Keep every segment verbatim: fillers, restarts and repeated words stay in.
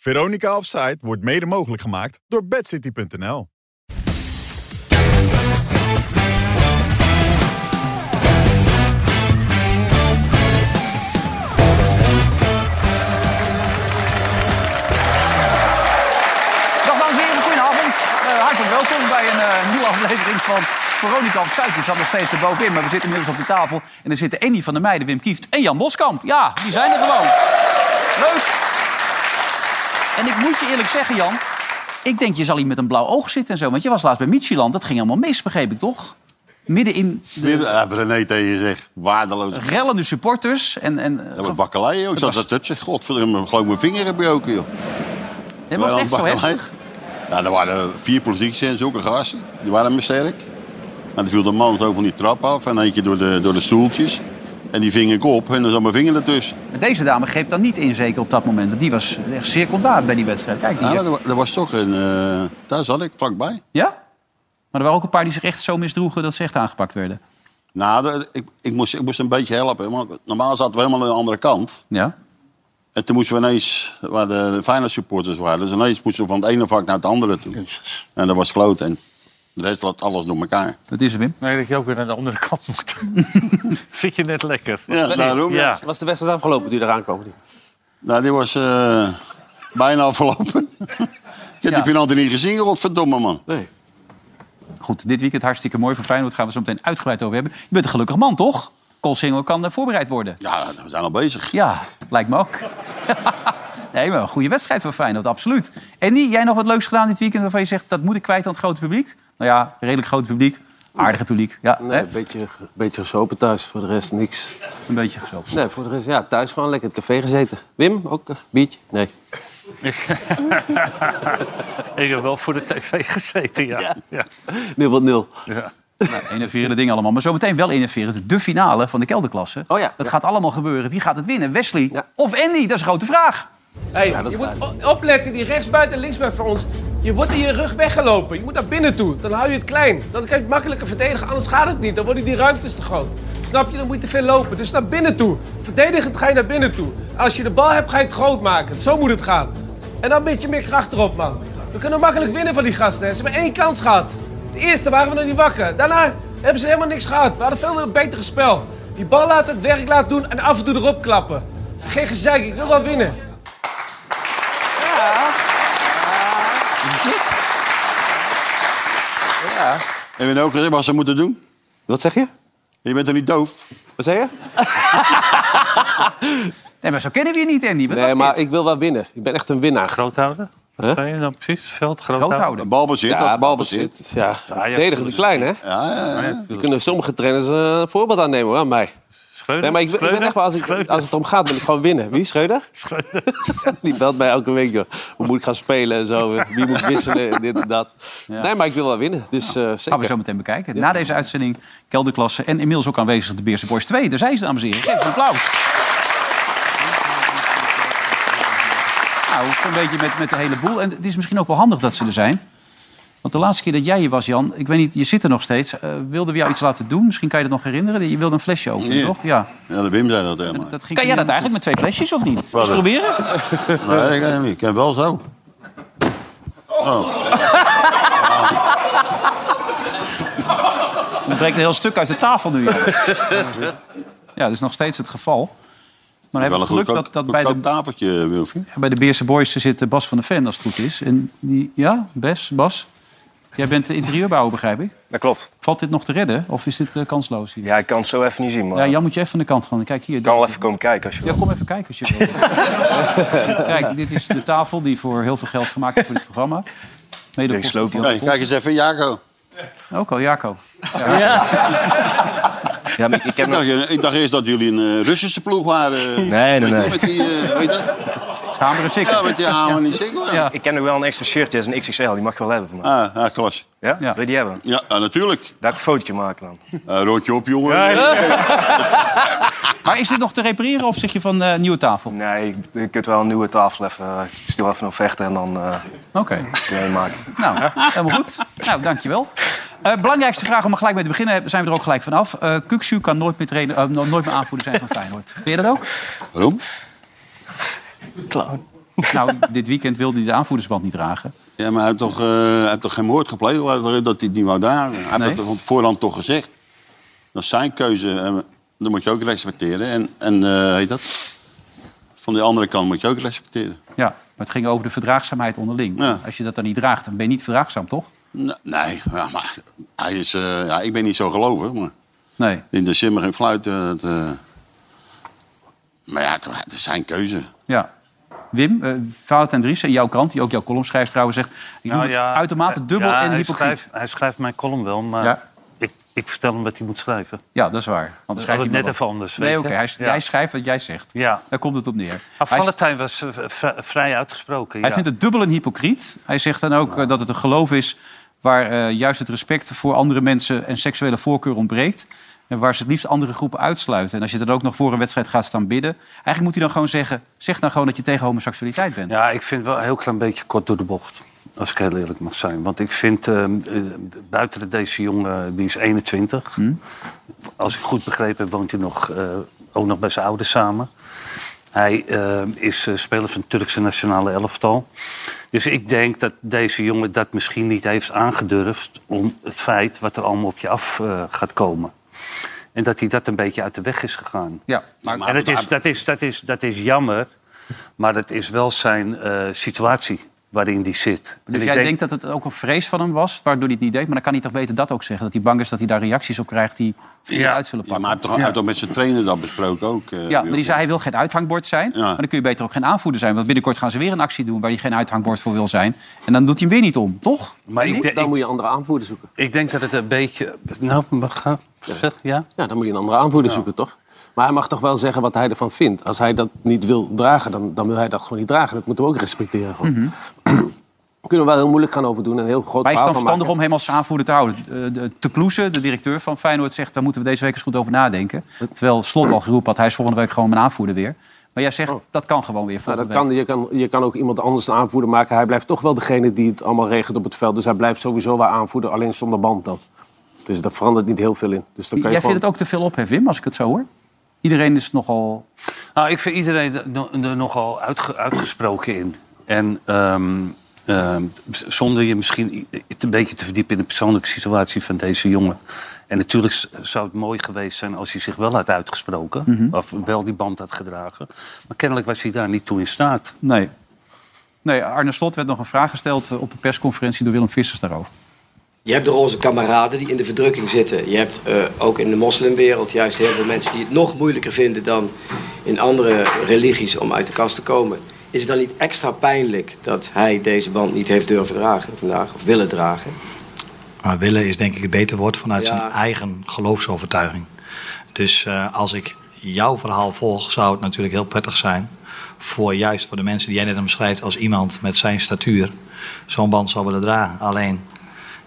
Veronica Offside wordt mede mogelijk gemaakt door bed city punt n l. Welkom bij een uh, nieuwe aflevering van Veronica Offside. We zat nog steeds erbovenin, maar we zitten inmiddels op de tafel. En er zitten Annie van der Meijden, Wim Kieft en Jan Boskamp. Ja, die zijn er gewoon. Leuk. En ik moet je eerlijk zeggen, Jan. Ik denk, je zal hier met een blauw oog zitten en zo. Want je was laatst bij Michieland. Dat ging allemaal mis, begreep ik toch? Midden in de... Ja, René tegen je zegt, waardeloos. Rellende supporters. En, en, ja, maar bakkelei, joh. Ik zat was... dat tutsen. Godverdomme, geloof mijn vinger heb je ook, joh. Dat was echt zo heftig. Nou, er waren vier politici en zulke gasten. Die waren me sterk. En er viel de man zo van die trap af en eentje door de, door de stoeltjes. En die ving ik op en dan zat mijn vinger ertussen. Maar deze dame greep dan niet in, zeker op dat moment. Want die was echt zeer kordaat bij die wedstrijd. Kijk, nou, er, er was toch een... Uh, daar zat ik vlak bij. Ja? Maar er waren ook een paar die zich echt zo misdroegen dat ze echt aangepakt werden. Nou, de, ik, ik, moest, ik moest een beetje helpen. Want normaal zaten we helemaal aan de andere kant. Ja. En toen moesten we ineens, waar de Feyenoord supporters waren... dus ineens moesten we van het ene vak naar het andere toe. Jezus. En dat was kloot. En de rest laat alles door elkaar. Dat is er, Wim. Nee, dat je ook weer naar de andere kant moet. Zit je net lekker. Was ja, wel... daarom. Ja. Was de wedstrijd afgelopen die eraan kwam? Nou, die was uh, bijna afgelopen. Ik heb ja. die penalty niet gezien, godverdomme, man. Nee. Goed, dit weekend hartstikke mooi voor Feyenoord. Gaan we zo meteen uitgebreid over hebben. Je bent een gelukkig man, toch? Koolsingel kan voorbereid worden. Ja, we zijn al bezig. Ja, lijkt me ook. Nee, maar een goede wedstrijd voor Feyenoord, absoluut. Annie, jij nog wat leuks gedaan dit weekend waarvan je zegt... dat moet ik kwijt aan het grote publiek? Nou ja, redelijk groot publiek. Aardige publiek. Ja, nee, een beetje, beetje gesopen thuis, voor de rest niks. Een beetje gesopen? Nee, voor de rest, ja, thuis gewoon lekker in het café gezeten. Wim, ook een biertje? Nee. Ik heb wel voor de tv gezeten, ja. ja. ja. Nul wat nul. Ja. Nou, enerverende dingen allemaal. Maar zometeen wel enerverend. De finale van de kelderklasse. Oh ja, dat ja. gaat allemaal gebeuren. Wie gaat het winnen? Wesley ja. of Andy? Dat is een grote vraag. Hey, ja, je moet opletten. Die rechtsbuiten en linksbuiten van ons. Je wordt in je rug weggelopen. Je moet naar binnen toe. Dan hou je het klein. Dan kan je het makkelijker verdedigen. Anders gaat het niet. Dan worden die ruimtes te groot. Snap je? Dan moet je te veel lopen. Dus naar binnen toe. Verdedigend ga je naar binnen toe. Als je de bal hebt, ga je het groot maken. Zo moet het gaan. En dan een beetje meer kracht erop, man. We kunnen makkelijk winnen van die gasten. Hè. Ze hebben één kans gehad. De eerste waren we nog niet wakker. Daarna hebben ze helemaal niks gehad. We hadden veel betere spel. Die bal laten, het werk laten doen en af en toe erop klappen. Geen gezeik, ik wil wel winnen. Ja. Wat is dit? Ja. Heb je ook gezegd wat ze moeten doen? Wat zeg je? Je bent toch niet doof? Wat zeg je? Nee, maar zo kennen we je niet, Andy. Wat nee, maar dit? Ik wil wel winnen. Ik ben echt een winnaar. Groothouder? Wat huh? zei je nou precies? Veld groot, groot houden. Balbezit, ja, balbezit. Ja, verdedigen de klein, hè? Ja, ja, ja. Er kunnen sommige trainers een voorbeeld aan nemen aan mij. Schreuder? Nee, maar ik, Schreuder? Ik ben echt wel, als, ik, als het om gaat, wil ik gewoon winnen. Wie? Schreuder? Schreuder. Die belt mij elke week, joh. Hoe moet ik gaan spelen en zo? Wie moet wisselen? Dit en dat. Ja. Nee, maar ik wil wel winnen. Dus, uh, zeker. Gaan we zo meteen bekijken. Ja. Na deze uitzending, kelderklasse en inmiddels ook aanwezig de Beerse Boys twee. Daar zijn ze, dames en heren. Geef een applaus. Nou, zo'n beetje met, met de hele boel. En het is misschien ook wel handig dat ze er zijn. Want de laatste keer dat jij hier was, Jan... Ik weet niet, je zit er nog steeds. Uh, wilden we jou iets laten doen? Misschien kan je dat nog herinneren. Je wilde een flesje openen, nee. toch? Ja. ja, de Wim zei dat helemaal. Dat, dat kan jij dat eigenlijk met twee flesjes, of niet? Eens proberen? Nee, ik kan niet. Ik kan wel zo. Oh. Er breekt een heel stuk uit de tafel nu. Ja, ja, dat is nog steeds het geval. Maar we hebben het geluk dat, dat bij, de, tafeltje, Wilfie. Ja, bij de Beerse Boys zit Bas van de Ven, als het goed is. En die, ja, Bas, Bas, jij bent interieurbouwer, begrijp ik? Dat klopt. Valt dit nog te redden, of is dit uh, kansloos hier? Ja, ik kan het zo even niet zien. Maar... Ja, Jan moet je even aan de kant gaan. Kijk hier. Ik kan wel even komen kijken als je wil. Ja, kom even kijken als je wil. Kijk, dit is de tafel die voor heel veel geld gemaakt is voor dit programma. Mede op kosten van Jan. Kijk eens even, Jaco. Ook al, Jaco. Ja. ja. Ja, ik, heb ik, dacht, nog... ik dacht eerst dat jullie een uh, Russische ploeg waren. Nee, nee, nee. Met die, uh, weet dat? Hameren sikkel. Ja, met die hameren ja. sikkel. Ja. Ja. Ik ken nog wel een extra shirtje, dat is een X X L. Die mag je wel hebben van mij. Ah, ah, klas. Ja? ja? Wil je die hebben? Ja, ah, natuurlijk. Daar een fotootje maken dan. Uh, roodje op, jongen. Ja, ja. Maar is dit nog te repareren of zeg je van uh, nieuwe tafel? Nee, je kunt wel een nieuwe tafel even... Uh, ik stuur even nog vechten en dan... Uh, Oké. Okay. maken. Nou, ja. helemaal goed. Nou, dankjewel. Uh, belangrijkste vraag om gelijk mee te beginnen, zijn we er ook gelijk vanaf. Uh, Kökçü kan nooit meer, trainen, uh, nooit meer aanvoerder zijn van Feyenoord. Vind je dat ook? Waarom? Clown. Nou, dit weekend wilde hij de aanvoerdersband niet dragen. Ja, maar hij heeft toch, uh, hij heeft toch geen woord gepleegd dat hij het niet wou dragen? Hij nee. heeft dat van voorhand toch gezegd. Dat is zijn keuze. Dat moet je ook respecteren. En, en uh, heet dat? Van de andere kant moet je ook respecteren. Ja, maar het ging over de verdraagzaamheid onderling. Ja. Als je dat dan niet draagt, dan ben je niet verdraagzaam, toch? Nee, nee maar hij is, uh, ja, ik ben niet zo gelovig. Maar nee. In de simmer geen fluit. Uh, uh, maar ja, het is zijn keuze. Ja. Wim, uh, Valentijn Driessen, in jouw krant, die ook jouw column schrijft trouwens, zegt... Ik nou, doe ja, het uitermate dubbel ja, en hypocriet. Hij schrijft, hij schrijft mijn column wel, maar... Ja. Ik, ik vertel hem wat hij moet schrijven. Ja, dat is waar. Want dan dat is net even anders. Nee, oké. Okay. Hij ja. Jij schrijft wat jij zegt. Ja. Daar komt het op neer. Valentijn was uh, v- vrij uitgesproken. Hij ja. vindt het dubbel en hypocriet. Hij zegt dan ook uh, dat het een geloof is... waar uh, juist het respect voor andere mensen en seksuele voorkeur ontbreekt. En waar ze het liefst andere groepen uitsluiten. En als je dan ook nog voor een wedstrijd gaat staan bidden... eigenlijk moet hij dan gewoon zeggen... zeg dan gewoon dat je tegen homoseksualiteit bent. Ja, ik vind het wel een heel klein beetje kort door de bocht. Als ik heel eerlijk mag zijn. Want ik vind, uh, uh, buiten deze jongen, die is eenentwintig. Hmm. Als ik goed begrepen heb, woont hij nog, uh, ook nog bij zijn ouders samen. Hij uh, is uh, speler van het Turkse nationale elftal. Dus ik denk dat deze jongen dat misschien niet heeft aangedurfd... om het feit wat er allemaal op je af uh, gaat komen. En dat hij dat een beetje uit de weg is gegaan. Ja, maar, maar, en het is, maar... dat, is, dat, is, dat is jammer, maar dat is wel zijn uh, situatie... waarin die zit. Dus jij denk... denkt dat het ook een vrees van hem was, waardoor hij het niet deed? Maar dan kan hij toch beter dat ook zeggen? Dat hij bang is dat hij daar reacties op krijgt die ja. uit zullen pakken? Ja, maar hij heeft ja. toch met zijn trainer dat besproken ook? Uh, ja, maar die zei hij wil geen uithangbord zijn. Ja. Maar dan kun je beter ook geen aanvoerder zijn. Want binnenkort gaan ze weer een actie doen waar hij geen uithangbord voor wil zijn. En dan doet hij hem weer niet om, toch? Maar ik denk, dan moet je een andere aanvoerder zoeken. Ik denk dat het een beetje... Nou, mag gaan ja. ja? Ja, dan moet je een andere aanvoerder ja. zoeken, toch? Maar hij mag toch wel zeggen wat hij ervan vindt. Als hij dat niet wil dragen, dan, dan wil hij dat gewoon niet dragen. Dat moeten we ook respecteren. Mm-hmm. We kunnen er wel heel moeilijk gaan over doen. En heel groot maar is het dan verstandig om hem als aanvoerder te houden? Te Kloesen, de directeur van Feyenoord, zegt... daar moeten we deze week eens goed over nadenken. Terwijl Slot al geroepen had, hij is volgende week gewoon mijn aanvoerder weer. Maar jij zegt, oh. dat kan gewoon weer volgende nou, dat week. Kan, je, kan, je kan ook iemand anders een aanvoerder maken. Hij blijft toch wel degene die het allemaal regelt op het veld. Dus hij blijft sowieso wel aanvoerder, alleen zonder band dan. Dus daar verandert niet heel veel in. Dus dan kan je jij gewoon... vindt het ook te veel op, hè, Wim, als ik het zo hoor? Iedereen is nogal... Nou, ik vind iedereen er nogal uitge- uitgesproken in. En um, um, zonder je misschien een beetje te verdiepen in de persoonlijke situatie van deze jongen. En natuurlijk zou het mooi geweest zijn als hij zich wel had uitgesproken. Mm-hmm. Of wel die band had gedragen. Maar kennelijk was hij daar niet toe in staat. Nee. Nee, Arne Slot werd nog een vraag gesteld op de persconferentie door Willem Vissers daarover. Je hebt de roze kameraden die in de verdrukking zitten. Je hebt uh, ook in de moslimwereld juist heel veel mensen die het nog moeilijker vinden dan in andere religies om uit de kast te komen. Is het dan niet extra pijnlijk dat hij deze band niet heeft durven dragen vandaag of willen dragen? Maar willen is denk ik het beter woord vanuit ja. zijn eigen geloofsovertuiging. Dus uh, als ik jouw verhaal volg, zou het natuurlijk heel prettig zijn... voor juist voor de mensen die jij net beschrijft als iemand met zijn statuur zo'n band zou willen dragen. Alleen...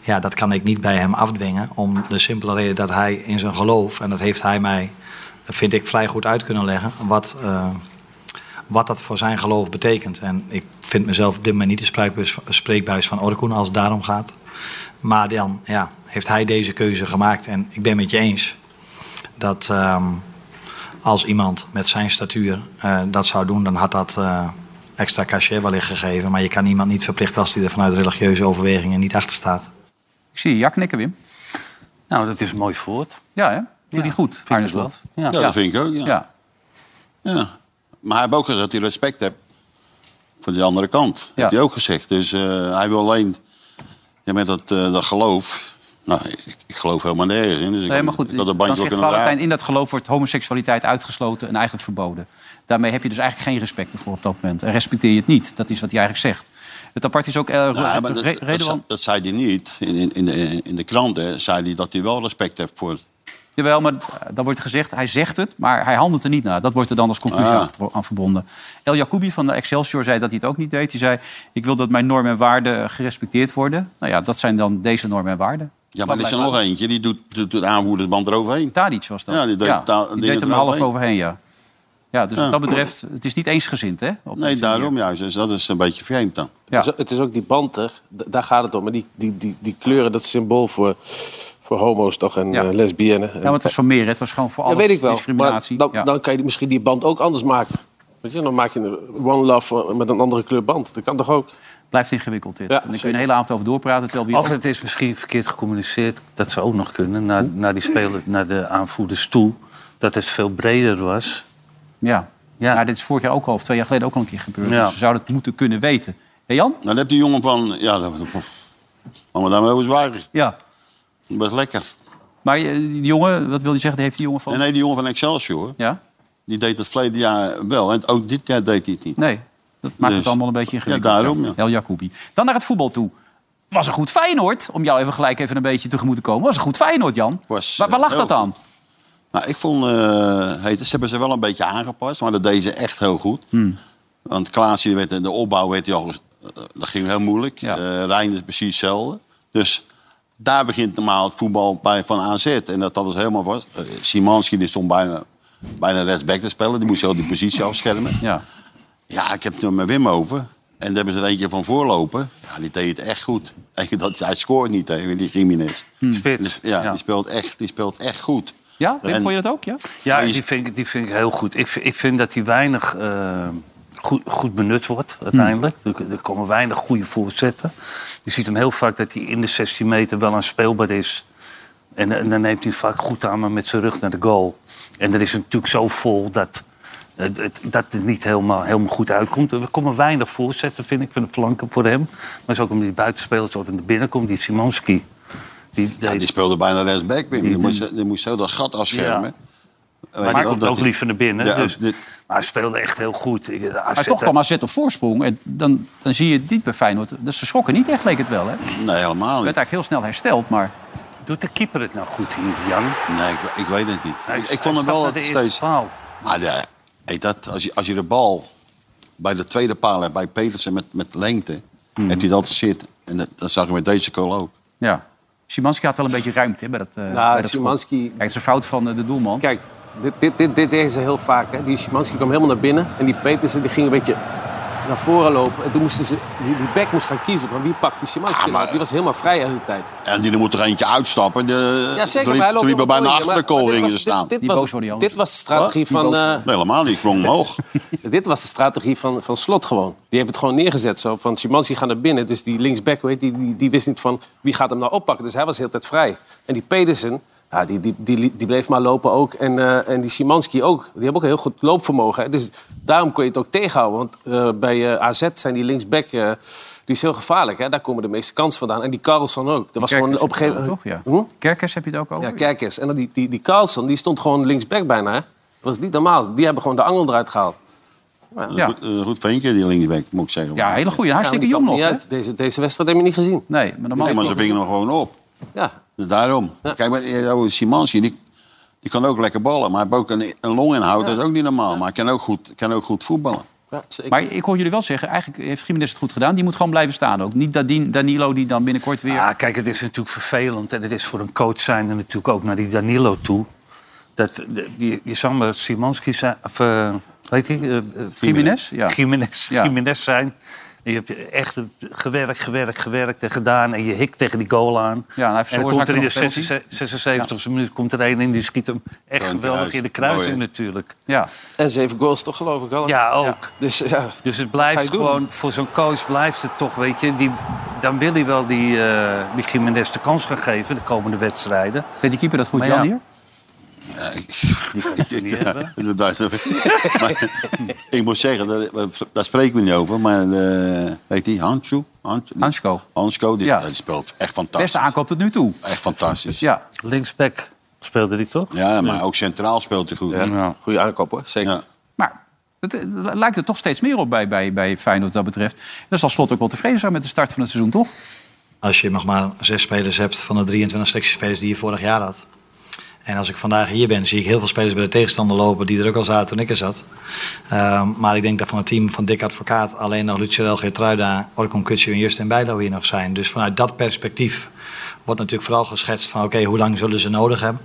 Ja, dat kan ik niet bij hem afdwingen. Om de simpele reden dat hij in zijn geloof... en dat heeft hij mij, vind ik, vrij goed uit kunnen leggen... wat, uh, wat dat voor zijn geloof betekent. En ik vind mezelf op dit moment niet de spreekbuis, spreekbuis van Orkun... als het daarom gaat. Maar dan ja, heeft hij deze keuze gemaakt. En ik ben met je eens dat uh, als iemand met zijn statuur uh, dat zou doen... dan had dat... Uh, extra cachet wellicht gegeven. Maar je kan iemand niet verplichten als hij er vanuit religieuze overwegingen niet achter staat. Ik zie je ja knikken, Wim. Nou, dat is mooi voort. Ja, hè? Doet ja. hij goed, Arne Slot. Ja. ja, dat vind ik ook, ja. ja. ja. Maar hij heeft ook gezegd dat hij respect hebt voor die andere kant. Dat ja. heeft hij ook gezegd. Dus uh, hij wil alleen ja, met dat, uh, dat geloof... Nou, ik, ik geloof helemaal nergens in. Dus nee, maar goed, ik had een bandje dan zegt Valentijn, in dat geloof wordt homoseksualiteit uitgesloten en eigenlijk verboden. Daarmee heb je dus eigenlijk geen respect ervoor op dat moment. En respecteer je het niet. Dat is wat hij eigenlijk zegt. Het apart is ook... Eh, ja, re- dat, re- dat, dat, dat zei hij niet. In, in, in, de, in de krant hè, zei hij dat hij wel respect heeft voor... Jawel, maar dan wordt gezegd, hij zegt het, maar hij handelt er niet naar. Dat wordt er dan als conclusie ah. aan verbonden. El Yakoubi van de Excelsior zei dat hij het ook niet deed. Hij zei, ik wil dat mijn normen en waarden gerespecteerd worden. Nou ja, dat zijn dan deze normen en waarden. Ja, maar er is er nog eentje. Die doet, doet het aanvoerdersband eroverheen. Tadic was dat. Ja, die deed, ja, ta- die deed hem half overheen, ja. Ja, dus ja. wat dat betreft, het is niet eensgezind, hè? Op nee, daarom manier. Juist. Dus dat is een beetje vreemd dan. Ja. Het, is, het is ook die band, hè? Daar gaat het om. Maar die, die, die, die kleuren, dat is symbool voor, voor homo's toch en ja. uh, lesbienen. Ja, want het was voor meer, hè? Het was gewoon voor alles. Ja, weet ik wel. Discriminatie. Maar dan, ja. dan kan je misschien die band ook anders maken. Weet je, dan maak je een one love met een andere kleurband. Dat kan toch ook? Blijft ingewikkeld dit. Ja, en dan kun je een hele avond over doorpraten. Of het is misschien verkeerd gecommuniceerd. Dat zou ook nog kunnen. Naar, naar, die speler, naar de aanvoerders toe. Dat het veel breder was. Ja. Ja. Maar dit is vorig jaar ook al, of twee jaar geleden ook al een keer gebeurd. Ja. Dus ze zouden het moeten kunnen weten. Hé, Jan? Dan heb die jongen van... Ja, dat maar dan wel eens waar. Ja. Best lekker. Maar die jongen, wat wil je zeggen? Die heeft die jongen van... Nee, die jongen van Excelsior. Ja. Die deed het verleden jaar wel. En ook dit jaar deed hij het niet. Nee, dat maakt dus het allemaal een beetje ingewikkeld. Ja, daarom, ja. El Yakoubi. Dan naar het voetbal toe. Was een goed Feyenoord, om jou even gelijk even een beetje tegemoet te komen. Was een goed Feyenoord, Jan. Was, waar waar lag dat aan? Nou, ik vond... Uh, hey, ze hebben ze wel een beetje aangepast, maar dat deden ze echt heel goed. Hmm. Want Klaas, die werd, de opbouw werd hij al... Uh, dat ging heel moeilijk. Ja. Uh, Rijn is precies hetzelfde. Dus... Daar begint normaal het voetbal bij van A Z. En dat hadden ze helemaal vast. Uh, Szymański die stond bijna, bijna rechtsback te spelen. Die moest heel die positie afschermen. Ja, ja ik heb het er met Wim over. En daar hebben ze er eentje van voorlopen. Ja, die deed het echt goed. Dat, hij scoort niet tegen die Giménez. Hmm. Spits. Ja, ja, die speelt echt, die speelt echt goed. Ja, Wim, en, vond je dat ook? Ja, ja die, vind ik, die vind ik heel goed. Ik, ik vind dat hij weinig uh, goed, goed benut wordt uiteindelijk. Hmm. Er, er komen weinig goede voorzetten. Je ziet hem heel vaak dat hij in de zestien meter wel aan speelbaar is. En, en dan neemt hij vaak goed aan, maar met zijn rug naar de goal. En er is natuurlijk zo vol dat het, dat het niet helemaal, helemaal goed uitkomt. Er komen weinig voorzetten, vind ik, van de flanken voor hem. Maar zo ook omdat die buitenspelers zo naar binnen komt, die Szymański. Die, ja, die speelde bijna rechtsback. Die, die, moest, die moest zo dat gat afschermen. Ja. Maar hij komt ook die... liever naar binnen. Ja, dus. dit... Maar hij speelde echt heel goed. Ik, A Z, maar toch kwam A Z op voorsprong. En dan, dan zie je het niet bij Feyenoord. Dus ze schrokken niet echt, leek het wel. Hè? Nee, helemaal niet. Het werd eigenlijk heel snel hersteld. Maar doet de keeper het nou goed hier, Jan? Nee, ik, ik weet het niet. Hij, ik hij vond hem wel de steeds... Paal. Maar de, hey, dat, als, je, als je de bal bij de tweede paal hebt, bij Petersen met, met lengte... Mm. Heb je dat te zitten. En dat, dat zag ik met deze goal ook. Ja. Szymański had wel een beetje ruimte hè, bij dat, nou, bij dat Szymański... Kijk, het is een fout van de doelman. Kijk. Dit, dit, dit, dit deden ze heel vaak. Hè. Die Szymański kwam helemaal naar binnen. En die Petersen die ging een beetje naar voren lopen. En toen moesten ze... Die, die back moest gaan kiezen van wie pakt die Szymański. Ja, maar, die was helemaal vrij de hele tijd. En die moet er eentje uitstappen. De, ja, zeker. Toen liep er bijna achter de goal gingen staan. Dit, dit, was, boos, die dit was de strategie van... Uh, nee, helemaal niet. Ik vond hem hoog. Dit was de strategie van, van Slot gewoon. Die heeft het gewoon neergezet zo. Van Szymański gaat naar binnen. Dus die linksback, weet, die, die, die wist niet van wie gaat hem nou oppakken. Dus hij was de hele tijd vrij. En die Petersen... Ja, die, die, die, die bleef maar lopen ook. En, uh, en die Szymański ook. Die hebben ook een heel goed loopvermogen. Hè? Dus daarom kon je het ook tegenhouden. Want uh, bij uh, A Z zijn die linksback... Uh, die is heel gevaarlijk. Hè? Daar komen de meeste kansen vandaan. En die Karlsson ook. Er was gewoon op gegeven... toch, ja. Hm? Kerkers heb je het ook over? Ja, Kerkers. En dan die, die, die Karlsson die stond gewoon linksback bijna. Hè? Dat was niet normaal. Die hebben gewoon de angel eruit gehaald. Ja. Ja. Een goed ventje, die linksback, moet ik zeggen. Ja, hele goeie. Hartstikke ja, jong nog. Hè? Deze, deze wedstrijd heb je niet gezien. Nee, maar normaal... Nee, maar ze vingen hem gewoon op. Ja. Daarom. Ja. Kijk, maar Szymański, die, die kan ook lekker ballen. Maar hij heeft ook een, een longinhoud, ja. Dat is ook niet normaal. Ja. Maar hij kan ook goed, kan ook goed voetballen. Ja, maar ik hoor jullie wel zeggen, eigenlijk heeft Giménez het goed gedaan. Die moet gewoon blijven staan ook. Niet dat Danilo die dan binnenkort weer... Ah, kijk, het is natuurlijk vervelend. En het is voor een coach zijnde natuurlijk ook naar die Danilo toe. Dat, die, je zag maar Szymański zijn... Of, uh, weet je? Uh, Giménez? Ja. Giménez, ja. Giménez zijn... Je hebt echt gewerkt, gewerkt, gewerkt en gedaan. En je hikt tegen die goal aan. Ja, en, en dan komt er in de zesenzeventigste ja. minuut komt er één in. Die schiet hem echt geweldig in de kruising oh, ja. natuurlijk. Ja. En zeven goals toch geloof ik al. Ja, ook. Ja. Dus, ja. dus het blijft gewoon... Doen? Voor zo'n coach blijft het toch, weet je... Die, dan wil hij wel die, uh, die Giménez de kans gaan geven de komende wedstrijden. Weet die keeper dat goed, maar Jan, ja. hier? Ja, ik, ik, ik, ja, maar, ik moet zeggen, daar, daar spreken we niet over. Maar uh, weet die, Hansko? Hansko. Hansko, die, ja. die speelt echt fantastisch. Beste aankoop tot nu toe. Echt fantastisch. Ja, linksback speelde hij toch? Ja, maar ja. ook centraal speelt hij goed. Ja, nou, goede aankoop, hoor. Zeker. Ja. Maar het, het lijkt er toch steeds meer op bij, bij, bij Feyenoord wat dat betreft. Dan zal Slot ook wel tevreden zijn met de start van het seizoen, toch? Als je nog maar zes spelers hebt van de drieëntwintig selectiespelers die je vorig jaar had... En als ik vandaag hier ben, zie ik heel veel spelers bij de tegenstander lopen... die er ook al zaten toen ik er zat. Uh, maar ik denk dat van het team van Dick Advocaat... alleen nog Luciel, Geertruida, Orkun Kökçü en Justin Bijlo hier nog zijn. Dus vanuit dat perspectief wordt natuurlijk vooral geschetst van... oké, okay, hoe lang zullen ze nodig hebben?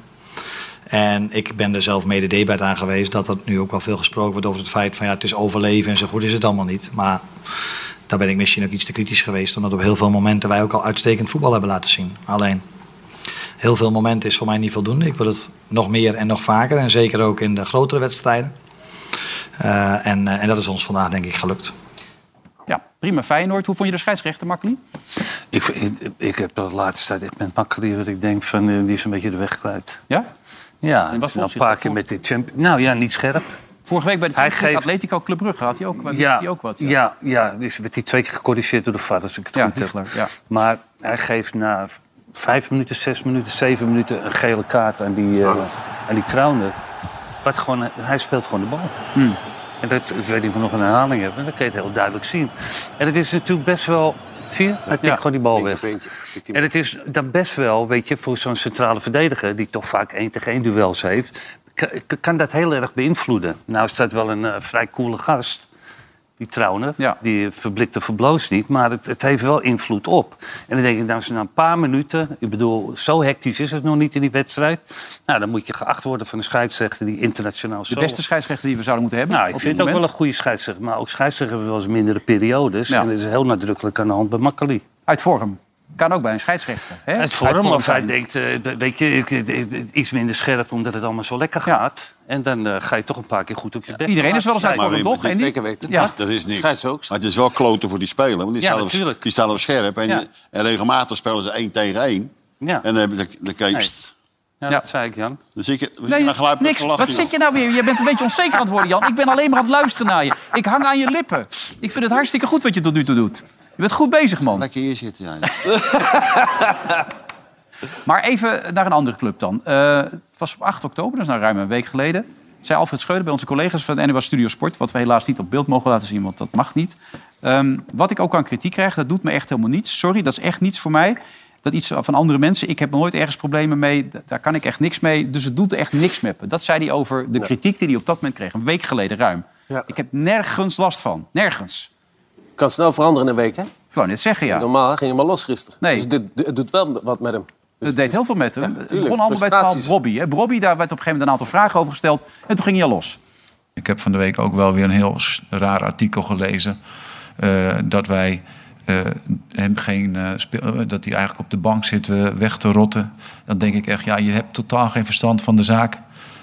En ik ben er zelf mede debat aan geweest... dat er nu ook wel veel gesproken wordt over het feit van... ja, het is overleven en zo goed is het allemaal niet. Maar daar ben ik misschien ook iets te kritisch geweest... omdat op heel veel momenten wij ook al uitstekend voetbal hebben laten zien. Alleen... Heel veel momenten is voor mij niet voldoende. Ik wil het nog meer en nog vaker. En zeker ook in de grotere wedstrijden. Uh, en, uh, en dat is ons vandaag denk ik gelukt. Ja, prima Feyenoord. Hoe vond je de scheidsrechter, Makkelie? Ik, ik, ik heb de laatste tijd met Makkelie dat ik denk van die is een beetje de weg kwijt. Ja? Ja, en wat vond je een paar keer met die champion. Nou ja, niet scherp. Vorige week bij de Champions League geeft... Atletico Club Brugge had hij ook, ja, hij ook wat. Ja, ja, ja dus werd hij twee keer gecorrigeerd door de V A R, als ik het ja, goed Hichler, heb. Ja. Maar hij geeft na vijf minuten, zes minuten, zeven minuten een gele kaart aan die, uh, aan die Trauner. Wat gewoon, hij speelt gewoon de bal. Hmm. En dat, ik weet niet of we nog een herhaling hebben, dat kun je het heel duidelijk zien. En het is natuurlijk best wel... Zie je? Hij tikt ja, gewoon die bal weg. Beetje, beetje. En het is dan best wel, weet je, voor zo'n centrale verdediger... die toch vaak één tegen één duels heeft... kan dat heel erg beïnvloeden. Nou is dat wel een uh, vrij coole gast, die Trauner. Ja. Die verblikte verbloost niet, maar het, het heeft wel invloed op. En dan denk ik, nou, na een paar minuten... ik bedoel, zo hectisch is het nog niet in die wedstrijd... nou, dan moet je geacht worden van een scheidsrechter die internationaal... De zo... beste scheidsrechter die we zouden moeten hebben? Nou, ik vind ook wel een goede scheidsrechter. Maar ook scheidsrechter hebben wel eens mindere periodes. Ja. En dat is heel nadrukkelijk aan de hand bij Makkelie. Uit Vorm. Kan ook bij een scheidsrechter. Hè? Het vorm, of hij denkt, weet je, iets minder scherp omdat het allemaal zo lekker gaat. Ja. En dan uh, ga je toch een paar keer goed op je bek. Ja, iedereen is wel eens uit vorm, toch? Zeker weten. Ja. Dat is niks. Maar het is wel kloten voor die spelers. Want die, ja, staan, op, die staan op scherp. En, ja. je, en regelmatig spelen ze één tegen één. Ja. En dan heb je de Ja, dat ja. zei ik, Jan. Dus ik, dus nee, ik niks. Wat zit je nou weer? Je bent een beetje onzeker aan het worden, Jan. Ik ben alleen maar aan het luisteren naar je. Ik hang aan je lippen. Ik vind het hartstikke goed wat je tot nu toe doet. Je bent goed bezig, man. Lekker hier zitten, ja. Maar even naar een andere club dan. Uh, het was op acht oktober, dat is nou ruim een week geleden... zei Alfred Schreuder bij onze collega's van N O S Studio Sport... wat we helaas niet op beeld mogen laten zien, want dat mag niet. Um, wat ik ook aan kritiek krijg, dat doet me echt helemaal niets. Sorry, dat is echt niets voor mij. Dat iets van andere mensen, ik heb nooit ergens problemen mee... daar kan ik echt niks mee, dus het doet echt niks met me. Dat zei hij over de kritiek die hij op dat moment kreeg. Een week geleden ruim. Ja. Ik heb nergens last van, nergens. Kan snel veranderen in een week, hè? Gewoon net zeggen, ja. Normaal ging je maar los gisteren. Nee. Dus dit, dit, het doet wel wat met hem. Dus het deed heel veel met hem. Ja, het begon allemaal bij het verhaal Brobbey. Hè? Brobbey, daar werd op een gegeven moment een aantal vragen over gesteld. En toen ging hij al los. Ik heb van de week ook wel weer een heel raar artikel gelezen. Uh, dat wij uh, hem geen... Uh, speel, uh, dat hij eigenlijk op de bank zit uh, weg te rotten. Dan denk ik echt, ja, je hebt totaal geen verstand van de zaak.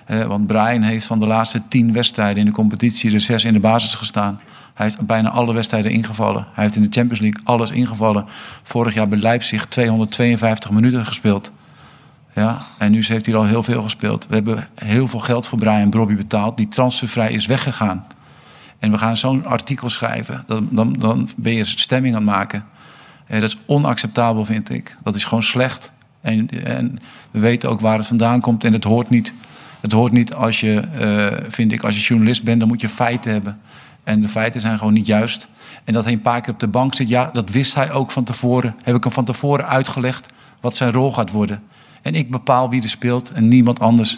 Uh, want Brian heeft van de laatste tien wedstrijden in de competitie... er zes in de basis gestaan. Hij heeft bijna alle wedstrijden ingevallen. Hij heeft in de Champions League alles ingevallen. Vorig jaar bij Leipzig tweehonderdtweeënvijftig minuten gespeeld. Ja, en nu heeft hij al heel veel gespeeld. We hebben heel veel geld voor Brian Brobbey betaald... die transfervrij is weggegaan. En we gaan zo'n artikel schrijven. Dan, dan, dan ben je stemming aan het maken. Eh, dat is onacceptabel, vind ik. Dat is gewoon slecht. En, en we weten ook waar het vandaan komt. En het hoort niet. Het hoort niet als je, uh, vind ik, als je journalist bent... dan moet je feiten hebben... En de feiten zijn gewoon niet juist. En dat hij een paar keer op de bank zit, ja, dat wist hij ook van tevoren. Heb ik hem van tevoren uitgelegd wat zijn rol gaat worden. En ik bepaal wie er speelt en niemand anders.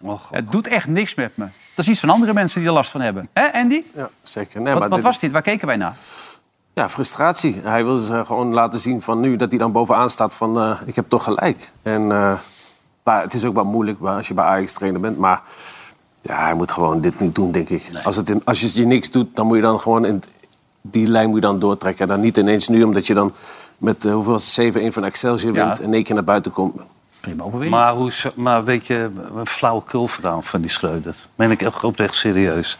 Och, och. Het doet echt niks met me. Dat is iets van andere mensen die er last van hebben. Hè, Andy? Ja, zeker. Nee, wat maar wat dit was dit? Waar keken wij naar? Ja, frustratie. Hij wilde gewoon laten zien van nu dat hij dan bovenaan staat van... Uh, ik heb toch gelijk. En uh, maar het is ook wel moeilijk als je bij Ajax trainer bent, maar... Ja, hij moet gewoon dit niet doen, denk ik. Nee. Als, het in, als je niks doet, dan moet je dan gewoon... In, die lijn moet je dan doortrekken. Dan niet ineens nu, omdat je dan met uh, hoeveel zeven een van Excelsior wint... Ja. En één keer naar buiten komt. Prima overwinning. Maar, hoe, maar weet je, een flauwekul verhaal van die Schreuder. Meen ik echt oprecht serieus.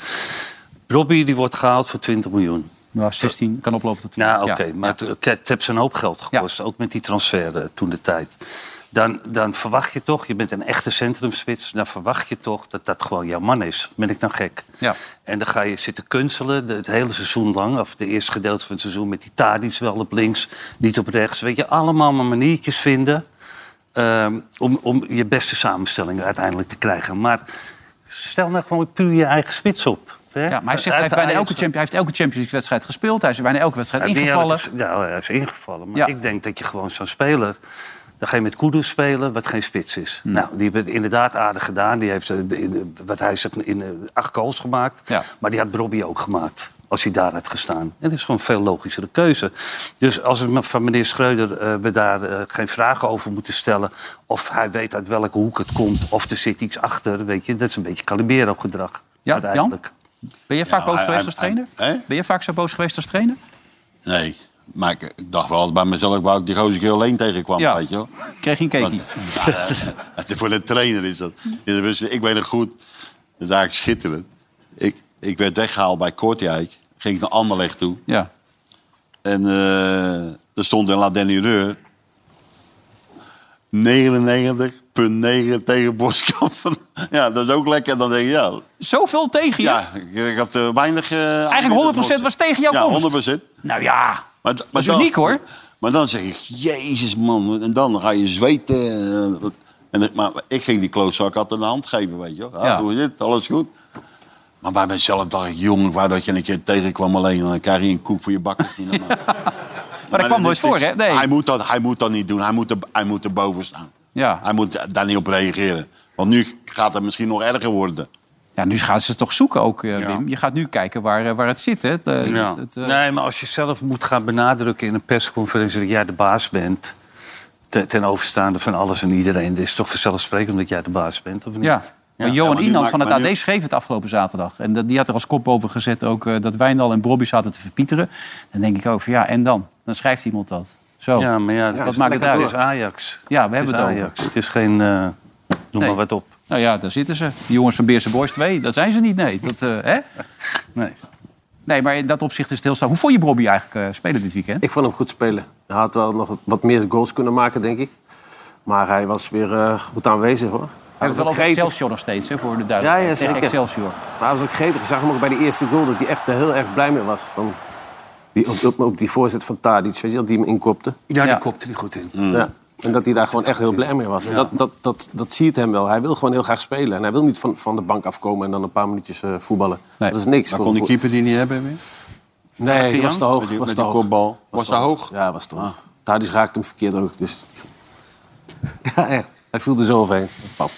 Brobbey, die wordt gehaald voor twintig miljoen. Ja, zestien kan oplopen tot twintig. Nou, oké, okay, ja. Maar ja. Het, het heeft zijn hoop geld gekost. Ja. Ook met die transfer uh, toen de tijd. Dan, dan verwacht je toch, je bent een echte centrumspits... dan verwacht je toch dat dat gewoon jouw man is. Ben ik nou gek? Ja. En dan ga je zitten kunstelen het hele seizoen lang... of de eerste gedeelte van het seizoen met die Tadic wel op links... niet op rechts, weet je, allemaal maar maniertjes vinden... Um, om, om je beste samenstellingen uiteindelijk te krijgen. Maar stel nou gewoon puur je eigen spits op... Ja, maar hij, zegt, hij, heeft bijna elke, hij heeft elke Champions League-wedstrijd gespeeld. Hij is bijna elke wedstrijd ingevallen. Ja, hij is ingevallen. Maar ja. Ik denk dat je gewoon zo'n speler... Dan ga je met Kudu spelen, wat geen spits is. Hmm. Nou, die heeft het inderdaad aardig gedaan. Die heeft wat hij zegt, in acht goals gemaakt. Ja. Maar die had Brobbey ook gemaakt, als hij daar had gestaan. En dat is gewoon een veel logischere keuze. Dus als we van meneer Schreuder uh, we daar uh, geen vragen over moeten stellen... of hij weet uit welke hoek het komt, of er zit iets achter... Weet je, dat is een beetje Calibero-gedrag, ja, uiteindelijk. Jan? Ben je vaak ja, boos hij, geweest als trainer? Hij, hij, ben je vaak zo boos geweest als trainer? Nee, maar ik, ik dacht wel altijd bij mezelf... waar ik die gozer keer alleen tegenkwam, ja. Weet je wel. Kreeg je een keekie. Ja, voor de trainer is dat. Ik weet nog goed, dat is eigenlijk schitterend. Ik, Ik werd weggehaald bij Kortrijk. Ging ik naar Anderlecht toe. Ja. En uh, er stond in La Denureur negenennegentig komma negen tegen Boskamp. Ja, dat is ook lekker. Dan denk je, ja... Zoveel tegen je? Ja, ik, ik had uh, weinig... Uh, Eigenlijk honderd procent Boskamp. Was tegen jouw komst? Ja, honderd procent. Nou ja, maar, maar dat is uniek dan, hoor. Maar dan zeg ik, jezus man, en dan ga je zweten. En, maar ik ging die klootzak altijd een hand geven, weet je wel. Ja, hoe zit het? Alles goed? Maar bij mezelf dacht ik, jongen, waar dat je een keer tegenkwam alleen... dan krijg je een koek voor je bak. Ja. Maar, maar dat kwam nooit voor, hè? Nee. Hij, moet dat, hij moet dat niet doen. Hij moet er, hij moet er boven staan. Ja. Hij moet daar niet op reageren. Want nu gaat het misschien nog erger worden. Ja, nu gaan ze het toch zoeken ook, Wim. Ja. Je gaat nu kijken waar, waar het zit, hè? De, ja. het, uh... Nee, maar als je zelf moet gaan benadrukken in een persconferentie... dat jij de baas bent, ten, ten overstaande van alles en iedereen... het is toch vanzelfsprekend dat jij de baas bent, of niet? Ja. Ja. Maar Johan ja, Inan van het A D nu... schreef het afgelopen zaterdag. En dat, die had er als kop over gezet ook uh, dat Wijndal en Brobbey zaten te verpieteren. Dan denk ik ook van ja, en dan? Dan schrijft iemand dat. Zo, ja, maar ja, dat maakt het uit. Het is Ajax. Ja, we hebben het, het over. Het is geen... Uh... Noem nee. maar wat op. Nou ja, daar zitten ze. Die jongens van Beerse Boys twee, dat zijn ze niet, nee. Dat, uh, hè? nee. nee, maar in dat opzicht is het heel staan. Hoe vond je Brobbey eigenlijk uh, spelen dit weekend? Ik vond hem goed spelen. Hij had wel nog wat meer goals kunnen maken, denk ik. Maar hij was weer uh, goed aanwezig, hoor. Hij was wel ook Excelsior nog steeds, hè, voor de duidelijkheid. Ja, ja, zeker. Excelsior. Hij was ook gretig. Ik zag hem ook bij de eerste goal dat hij echt uh, heel erg blij mee was. Van die, op, op, op die voorzet van Tadic, weet je wel, die hem inkopte. Ja, die ja. kopte hij goed in. Mm. Ja. En dat hij daar gewoon echt heel blij mee was. En dat, dat, dat, dat zie je hem wel. Hij wil gewoon heel graag spelen. En hij wil niet van, van de bank afkomen en dan een paar minuutjes uh, voetballen. Nee. Dat is niks. Maar kon die keeper die niet hebben meer? Nee, die, die was te hoog. Met die, was met te die hoog. kopbal. Was, was te hoog? hoog? Ja, was te hoog. Ah. Tadic raakte hem verkeerd ook. Dus... ja, echt. Hij viel er zo overheen. Pap.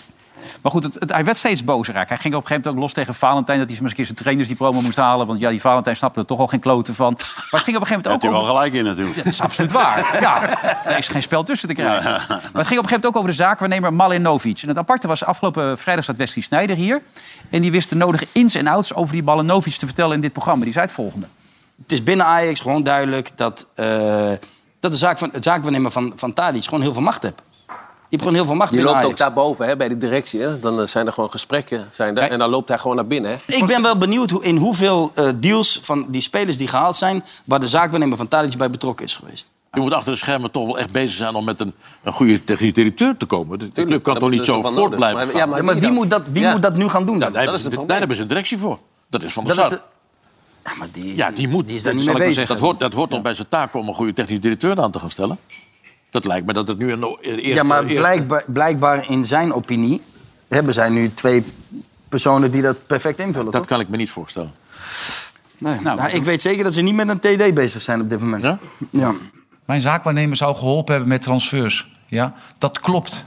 Maar goed, het, het, hij werd steeds boos raak. Hij ging op een gegeven moment ook los tegen Valentijn... dat hij eens een keer zijn trainersdiploma moest halen. Want ja, die Valentijn snapte er toch al geen kloten van. Maar het ging op een gegeven moment ook... Daar heb je wel gelijk in natuurlijk. Ja, dat is absoluut waar. Ja, er is geen spel tussen te krijgen. Ja. Maar het ging op een gegeven moment ook over de zaakwaarnemer Malinovic. En het aparte was, afgelopen vrijdag zat Wesley Sneijder hier. En die wist de nodige ins en outs over die Malinovic te vertellen in dit programma. Die zei het volgende. Het is binnen Ajax gewoon duidelijk dat, uh, dat de zaak van, het zaakwaarnemer van, van Tadic gewoon heel veel macht heeft. Je hebt gewoon heel veel macht. Je loopt Ajax. Ook daarboven, hè, bij de directie. Hè? Dan zijn er gewoon gesprekken. Zijn er, en dan loopt hij gewoon naar binnen. Hè? Ik ben wel benieuwd hoe, in hoeveel uh, deals van die spelers die gehaald zijn... waar de zaakwaarnemer van Tadic bij betrokken is geweest. Je moet achter de schermen toch wel echt bezig zijn... om met een, een goede technisch directeur te komen. Dat kan dat toch niet zo voort blijven gaan. Maar, ja, maar, ja, maar wie, moet dat, wie ja. moet dat nu gaan doen? Dan? Ja, daar, dat hebben, is daar hebben ze een directie voor. Dat is van de start. Ja, maar die, ja, die moet. Die is daar niet mee bezig. Dat hoort, dat hoort ja. toch bij zijn taak om een goede technisch directeur aan te gaan stellen? Dat lijkt me dat het nu een eer... Ja, maar blijkbaar, blijkbaar in zijn opinie... hebben zij nu twee personen die dat perfect invullen. Dat toch? Kan ik me niet voorstellen. Nee. Nou, nou, ik weet zeker dat ze niet met een T D bezig zijn op dit moment. Ja? Ja. Mijn zaakwaarnemer zou geholpen hebben met transfers. Ja? Dat klopt.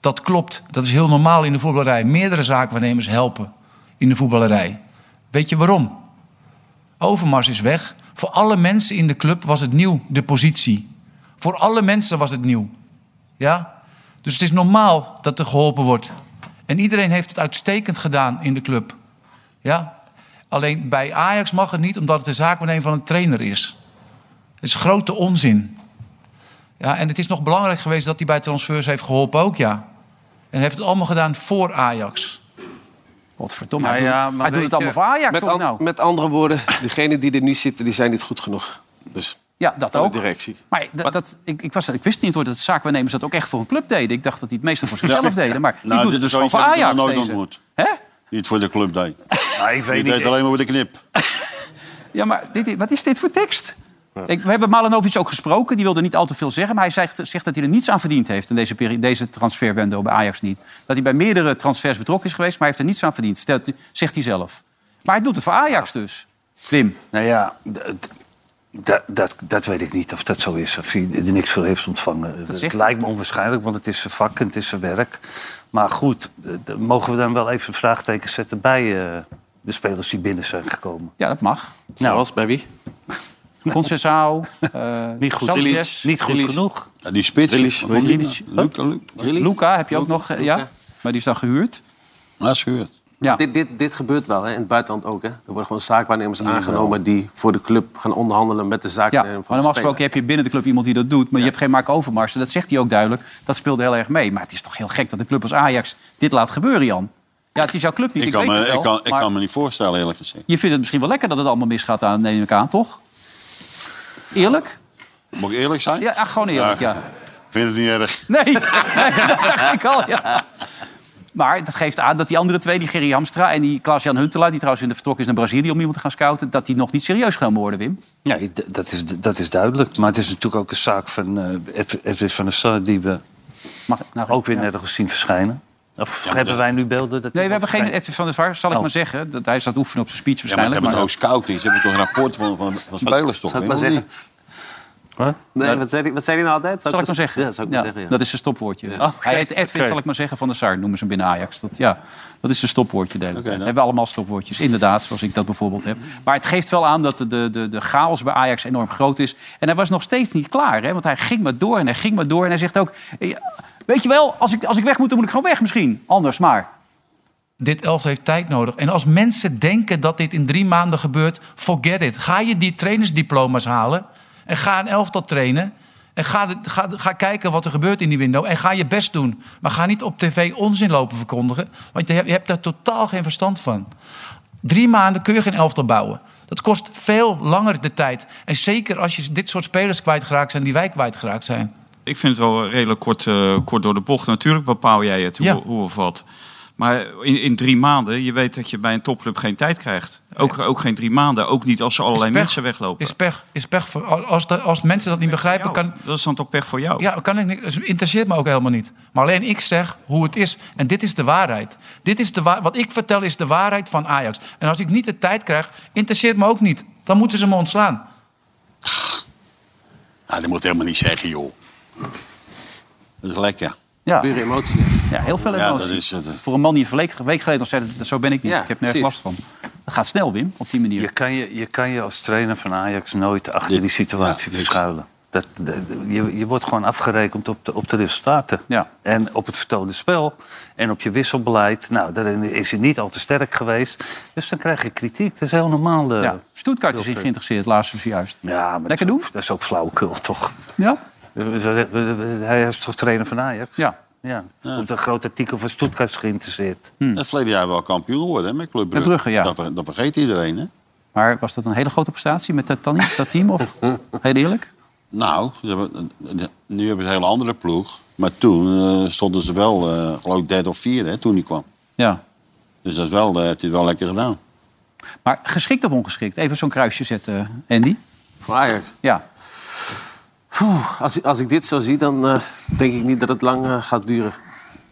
Dat klopt. Dat is heel normaal in de voetballerij. Meerdere zaakwaarnemers helpen in de voetballerij. Weet je waarom? Overmars is weg. Voor alle mensen in de club was het nieuw, de positie... Voor alle mensen was het nieuw. Ja? Dus het is normaal dat er geholpen wordt. En iedereen heeft het uitstekend gedaan in de club. Ja? Alleen bij Ajax mag het niet, omdat het de zaakwaarnemer van een trainer is. Het is grote onzin. Ja, en het is nog belangrijk geweest dat hij bij transfers heeft geholpen ook, ja. En hij heeft het allemaal gedaan voor Ajax. Wat verdomme, ja, hij, ja, doet, hij doet het allemaal voor Ajax. Met, an- nou? met andere woorden, degenen die er nu zitten, die zijn niet goed genoeg. Dus... Ja, dat ook. Directie. Maar dat, dat, ik, ik, was, ik wist niet hoor dat zaakwaarnemers dat ook echt voor een club deden. Ik dacht dat die het meestal voor zichzelf ja. deden. Maar die nou, doet het dus gewoon voor Ajax. Nooit ontmoet. Hè? Niet voor de club deed. Nou, ik weet die niet. Deed alleen maar voor de knip. Ja, maar dit, wat is dit voor tekst? Ja. Ik, we hebben Malinovic ook gesproken. Die wilde niet al te veel zeggen. Maar hij zegt, zegt dat hij er niets aan verdiend heeft in deze, peri- deze transferwende bij Ajax niet. Dat hij bij meerdere transfers betrokken is geweest. Maar hij heeft er niets aan verdiend. Vertelt, zegt hij zelf. Maar hij doet het voor Ajax dus. Wim. Nou ja... D- Dat, dat, dat weet ik niet of dat zo is. Of hij er niks voor heeft ontvangen. Dat het lijkt me onwaarschijnlijk, want het is zijn vak en het is zijn werk. Maar goed, mogen we dan wel even vraagtekens zetten bij uh, de spelers die binnen zijn gekomen? Ja, dat mag. Nou, zoals bij wie? Concezao. uh, niet goed, Rilich, niet goed genoeg. Ja, die spits. Rilich. Rilich. Luka, Luka. Luka heb je ook Luka. nog, uh, ja. Maar die is dan gehuurd. Ja, is gehuurd. Ja. Dit, dit, dit gebeurt wel, hè? In het buitenland ook. Hè? Er worden gewoon zaakwaarnemers ja, aangenomen die voor de club gaan onderhandelen met de zaakwaarnemer. Ja, maar normaal gesproken heb je binnen de club iemand die dat doet, maar ja. je hebt geen Marc Overmars. Dat zegt hij ook duidelijk. Dat speelde heel erg mee. Maar het is toch heel gek dat de club als Ajax dit laat gebeuren, Jan? Ja, het is jouw club niet. Ik, ik, kan, me, wel, ik, kan, ik maar... kan me niet voorstellen, eerlijk gezegd. Je vindt het misschien wel lekker dat het allemaal misgaat, aan, neem ik aan, toch? Eerlijk? Moet ik eerlijk zijn? Ja, gewoon eerlijk, ja. ja. Ik vind het niet erg. Nee, nee, dat dacht ik al, ja. Maar dat geeft aan dat die andere twee, die Gerry Hamstra en die Klaas-Jan Huntelaar... die trouwens weer vertrokken is naar Brazilië om iemand te gaan scouten... dat die nog niet serieus genomen worden, Wim. Ja, dat is, dat is duidelijk. Maar het is natuurlijk ook een zaak van uh, Edwin van der Sar... die we Mag, nou, ook weer ja. nergens zien verschijnen. Of ja, hebben wij nu beelden? Dat nee, we hebben geen Edwin van der Sar, zal oh. ik maar zeggen. Dat hij staat oefenen op zijn speech waarschijnlijk. Ja, maar ze hebben toch scouting, ze hebben toch een rapport van, van, van spelers, toch? Zal ik maar zeggen. Huh? Nee, ja. wat, zei die, wat zei die nou altijd? Zal ik, zal ik maar zeggen. Ja, zal ik ja, maar zeggen ja. Dat is zijn stopwoordje. Ja. Oh, okay. Hij heet Edwin, okay. zal ik maar zeggen, van der Sar. Noemen ze hem binnen Ajax. Dat, ja, dat is zijn stopwoordje. Okay, nou. We hebben allemaal stopwoordjes, inderdaad, zoals ik dat bijvoorbeeld heb. Maar het geeft wel aan dat de, de, de chaos bij Ajax enorm groot is. En hij was nog steeds niet klaar. Hè? Want hij ging maar door en hij ging maar door. En hij zegt ook, weet je wel, als ik, als ik weg moet, dan moet ik gewoon weg misschien. Anders maar. Dit elftal heeft tijd nodig. En als mensen denken dat dit in drie maanden gebeurt, forget it. Ga je die trainersdiploma's halen... En ga een elftal trainen. En ga, ga, ga kijken wat er gebeurt in die window. En ga je best doen. Maar ga niet op tv onzin lopen verkondigen. Want je hebt, je hebt daar totaal geen verstand van. Drie maanden kun je geen elftal bouwen. Dat kost veel langer de tijd. En zeker als je dit soort spelers kwijtgeraakt zijn die wij kwijtgeraakt zijn. Ik vind het wel redelijk kort, uh, kort door de bocht. Natuurlijk bepaal jij het, hoe, ja. hoe of wat. Maar in, in drie maanden, je weet dat je bij een topclub geen tijd krijgt. Ook, ook geen drie maanden, ook niet als er allerlei pech, mensen weglopen. Is pech, is pech voor, als, de, als mensen dat niet pech begrijpen... Kan, dat is dan toch pech voor jou? Ja, kan ik niet, dat interesseert me ook helemaal niet. Maar alleen ik zeg hoe het is. En dit is de waarheid. Dit is de, wat ik vertel is de waarheid van Ajax. En als ik niet de tijd krijg, interesseert me ook niet. Dan moeten ze me ontslaan. Nou, dat moet helemaal niet zeggen, joh. Dat is lekker. Ja. Pure emotie. Hè? Ja, heel veel emotie. Ja, dat is, dat... Voor een man die een week geleden al zei, zo ben ik niet. Ja, ik heb nergens last van. Dat gaat snel, Wim, op die manier. Je kan je, je, kan je als trainer van Ajax nooit achter die situatie ja, verschuilen. Dat, dat, je, je wordt gewoon afgerekend op de, op de resultaten. Ja. En op het vertoonde spel. En op je wisselbeleid. Nou, daarin is hij niet al te sterk geweest. Dus dan krijg je kritiek. Dat is heel normaal. Uh, ja. Stuttgart is niet geïnteresseerd, laatst of juist. Ja, maar lekker doen. Dat is, dat is ook flauwekul, toch? Ja. Hij is toch trainer van Ajax? Ja. Ja. ja. Op de grote artikel van Stuttgart geïnteresseerd. Hm. Het verleden jaar wel kampioen worden hè, met Club Brugge. Brugge ja. dat, ver, dat vergeet iedereen. Hè? Maar was dat een hele grote prestatie met dat, dat team? Of heel eerlijk? Nou, nu hebben ze een hele andere ploeg. Maar toen uh, stonden ze wel, uh, geloof ik, derde of vierde hè, toen die kwam. Ja. Dus dat is wel, uh, het is wel lekker gedaan. Maar geschikt of ongeschikt? Even zo'n kruisje zetten, Andy. Voor Ajax? Ja. Oeh, als, als ik dit zo zie, dan uh, denk ik niet dat het lang uh, gaat duren.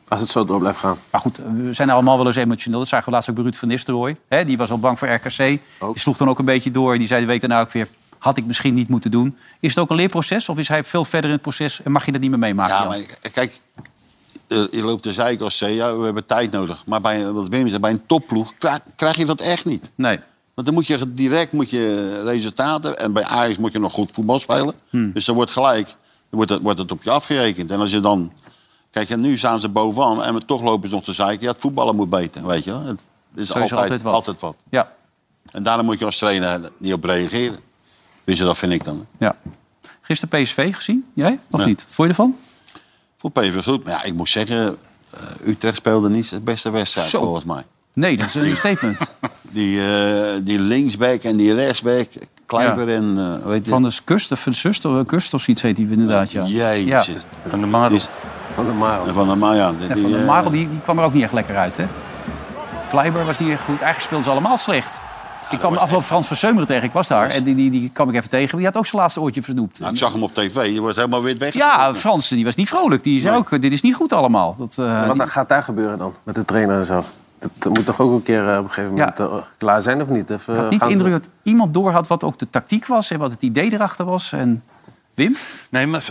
Als het zo door blijft gaan. Maar goed, we zijn allemaal wel eens emotioneel. Dat zagen we laatst ook bij Ruud van Nistelrooy. Hè, die was al bang voor R K C. Die sloeg dan ook een beetje door. En die zei de week daarna ook weer, had ik misschien niet moeten doen. Is het ook een leerproces? Of is hij veel verder in het proces en mag je dat niet meer meemaken? Ja, maar kijk, uh, je loopt de zeik als C. Ja, we hebben tijd nodig. Maar bij, wat Wim zei, bij een topploeg krijg, krijg je dat echt niet. Nee. Want dan moet je direct moet je resultaten... en bij Ajax moet je nog goed voetbal spelen. Hmm. Dus dan wordt gelijk wordt het, wordt het op je afgerekend. En als je dan... Kijk, en nu staan ze bovenaan en toch lopen ze nog te zeiken... ja, het voetballen moet beter, weet je wel. Het is altijd, altijd wat. Altijd wat. Ja. En daarom moet je als trainer niet op reageren. Dus dat vind ik dan. Ja. Gisteren P S V gezien? Jij? Nog ja. niet. Wat vond je ervan? Voor P S V goed. Maar ja, ik moet zeggen... Utrecht speelde niet de beste wedstrijd, Zo. volgens mij. Nee, dat is een statement. Die, uh, die linksback en die rechtsback, Kleiber ja. en... Uh, weet van de Kust of, of Kust of zoiets heet die inderdaad, ja. ja. Van de Marel. Is, van de Marel. Van de Marel, ja. Die, ja, van de Marel die, die kwam er ook niet echt lekker uit, hè? Kleiber was niet echt goed. Eigenlijk speelden ze allemaal slecht. Ja, ik kwam afloop echt... Frans van Seumeren tegen, ik was daar. En die, die, die kwam ik even tegen. Die had ook zijn laatste oortje verdoept. Nou, ik zag hem op tv, die was helemaal wit weg. Ja, Frans die was niet vrolijk. Die zei nee. ook, dit is niet goed allemaal. Dat, uh, wat die... gaat daar gebeuren dan, met de trainer en zo? Dat moet toch ook een keer op een gegeven moment ja. klaar zijn, of niet? Of, ik had niet de indruk dat iemand doorhad wat ook de tactiek was... en wat het idee erachter was. En Wim? Nee, maar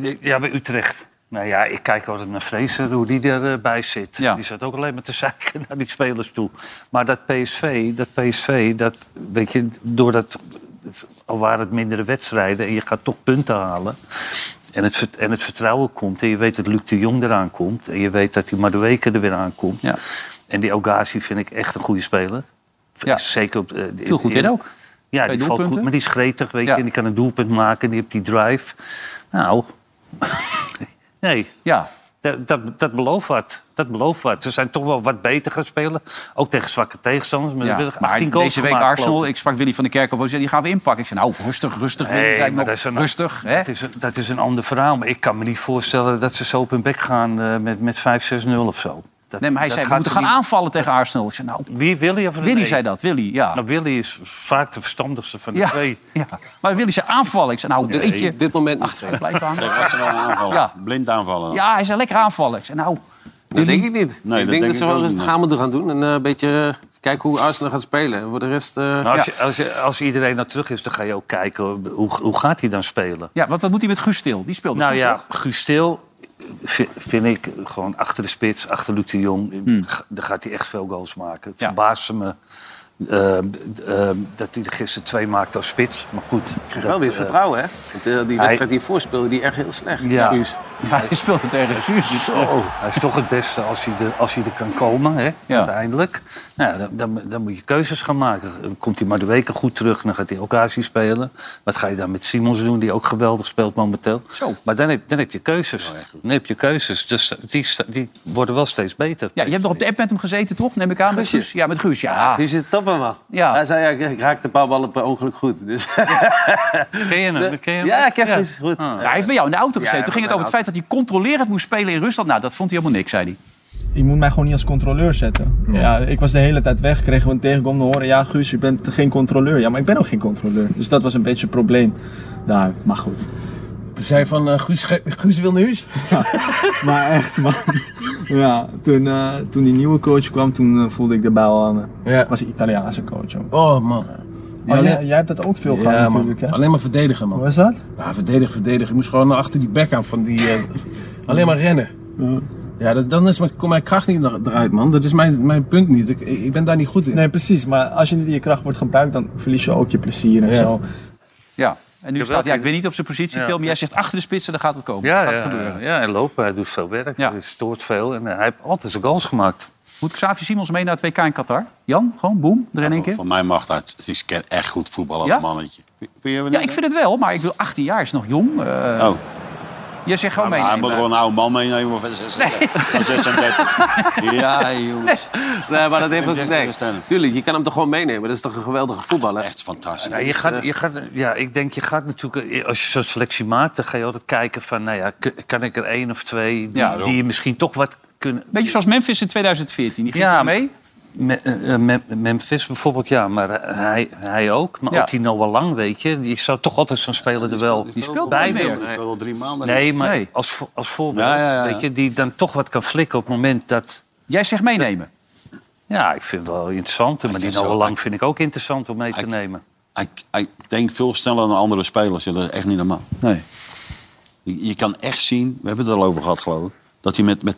uh, ja, bij Utrecht. Nou ja, ik kijk altijd naar Fraser, hoe die erbij zit. Ja. Die zat ook alleen maar te zeiken naar die spelers toe. Maar dat P S V, dat P S V, dat weet je, doordat... al waren het mindere wedstrijden en je gaat toch punten halen... En het, en het vertrouwen komt en je weet dat Luc de Jong eraan komt... en je weet dat die Madueke er weer aankomt... Ja. En die Ogazi vind ik echt een goede speler. Ja. Zeker op, uh, veel goed in, in ook. Ja, die valt goed, maar die is gretig, weet ja. je. En die kan een doelpunt maken, die heeft die drive. Nou, nee. Ja. Dat, dat, dat belooft wat. Dat belooft wat. Ze zijn toch wel wat beter gaan spelen. Ook tegen zwakke tegenstanders. Met ja, maar deze week Arsenal. Ik sprak Willy van der Kerkhoff. Die gaan we inpakken. Ik zei, nou, rustig, rustig. Nee, zei nog, dat is een, rustig. Hè? Dat, is een, dat is een ander verhaal. Maar ik kan me niet voorstellen dat ze zo op hun bek gaan uh, met, met vijf zes nul of zo. Dat, nee, maar hij zei, we moeten gaan niet aanvallen tegen Arsenal. Ik zei, nou, wie, Willy of Willy nee? zei dat, Willy, ja. Nou, Willy is vaak de verstandigste van de ja, twee. Ja. Maar Willy zei aanvallen. Ik zei, nou, nee, eentje, dit moment niet. Ach, blijf aan. Dat was wel aanvallen. Ja. Blind aanvallen. Ja, hij zei, lekker aanvallen. Ik zei, nou... Dat denk ik niet. Nee, ik dat denk dat ze wel rustig aan moeten gaan doen. En uh, een beetje uh, kijken hoe Arsenal gaat spelen. Voor de rest... Uh, nou, als, ja. je, als, je, als iedereen naar terug is, dan ga je ook kijken... hoe, hoe gaat hij dan spelen? Ja, want wat moet hij met Guus Stil? Die speelt nou goed, ja, toch? Guus Stil... vind ik gewoon achter de spits, achter Luc de Jong. Hmm. Daar gaat hij echt veel goals maken. Het ja. verbaasde me uh, uh, dat hij er gisteren twee maakte als spits. Maar goed. Dat, wel weer vertrouwen, hè? Want, die wedstrijd die hij speelde, die echt heel slecht. Ja, ja hij speelde het ergens. Hij is toch het beste als hij er, als hij er kan komen, hè? Ja. Uiteindelijk. Nou, dan, dan, dan moet je keuzes gaan maken. Komt hij maar de weken goed terug, dan gaat hij ook Azië spelen. Wat ga je dan met Simons doen, die ook geweldig speelt momenteel? Zo. Maar dan heb, dan heb je keuzes. Dan heb je keuzes. Dus die, die worden wel steeds beter. Ja, je hebt nog op de app met hem gezeten, toch? Neem ik aan. Guusje. Met Guus? Ja, met Guus, ja. Guus is top, man. Ja. Hij zei, ja, ik raakte een paar ballen per ongeluk goed. Dus. Ja. Ken je hem? Ken je hem? Ja, ik heb Guus goed. Ja, hij heeft bij jou in de auto gezeten. Ja, toen ging het over het feit dat hij controlerend moest spelen in Rusland. Nou, dat vond hij helemaal niks, zei hij. Je moet mij gewoon niet als controleur zetten. Ja. Ja, ik was de hele tijd weg, kreeg gewoon tegenkomen te horen... ja, Guus, je bent geen controleur. Ja, maar ik ben ook geen controleur. Dus dat was een beetje een probleem. Nou, maar goed. Toen zei van, uh, Guus, Guus wil naar huis. Ja, maar echt, man. Ja, toen, uh, toen die nieuwe coach kwam, toen uh, voelde ik de bel aan. Uh, ja. was een Italiaanse coach. Man. Oh, man. Ja, oh, jij, jij hebt dat ook veel gehad ja, natuurlijk, hè? Alleen maar verdedigen, man. Wat is dat? Ja, verdedigen, verdedigen. Ik moest gewoon achter die bek aan van die... Uh, alleen maar rennen. Ja. Ja, dat, dan is, komt mijn kracht niet eruit, man. Dat is mijn, mijn punt niet. Ik, ik ben daar niet goed in. Nee, precies. Maar als je niet je kracht wordt gebruikt, dan verlies je ook je plezier en ja. zo. Ja. En nu staat hij, ja, ik weet niet op zijn positie, ja. Til, maar jij zegt achter de spitsen, dan gaat het komen. Ja, ja, ja, ja, en lopen. Hij doet veel werk. Ja. Hij stoort veel. En hij heeft altijd zijn goals gemaakt. Moet Xavi Simons mee naar het W K in Qatar? Jan, gewoon, boem, er in één keer. Van mij mag dat. Hij kan echt goed voetballen, ja? Mannetje. Ja, ik vind het wel, maar ik bedoel, achttien jaar is nog jong. Uh... Oh. Je zegt gewoon meenemen. Hij moet gewoon een oude man meenemen van zesendertig. Nee. Ja, jongens. Nee. nee, maar dat heeft ook... Nee. Tuurlijk, je kan hem toch gewoon meenemen. Dat is toch een geweldige voetballer. Echt fantastisch. Nou, je gaat, je gaat, ja, ik denk, je gaat natuurlijk... Als je zo'n selectie maakt, dan ga je altijd kijken van... Nou ja, kan ik er één of twee die, ja, die je misschien toch wat kunnen... Beetje zoals Memphis in tweeduizend veertien. Die ging ja, mee. Memphis bijvoorbeeld, ja, maar hij, hij ook. Maar ja. ook die Noah Lang, weet je. Die zou toch altijd zo'n speler er wel die speelt bij willen. Die speelt al drie maanden. Nee, maar nee. Als, als voorbeeld, ja, ja, ja. weet je, die dan toch wat kan flikken op het moment dat... Jij zegt meenemen? Dat, ja, ik vind het wel interessant. Maar I die Noah Lang I, vind ik ook interessant om mee I, te I, nemen. Ik denk veel sneller dan andere spelers. Ja, dat is echt niet normaal. Nee. Je, je kan echt zien, we hebben het al over gehad, geloof ik, dat hij met... met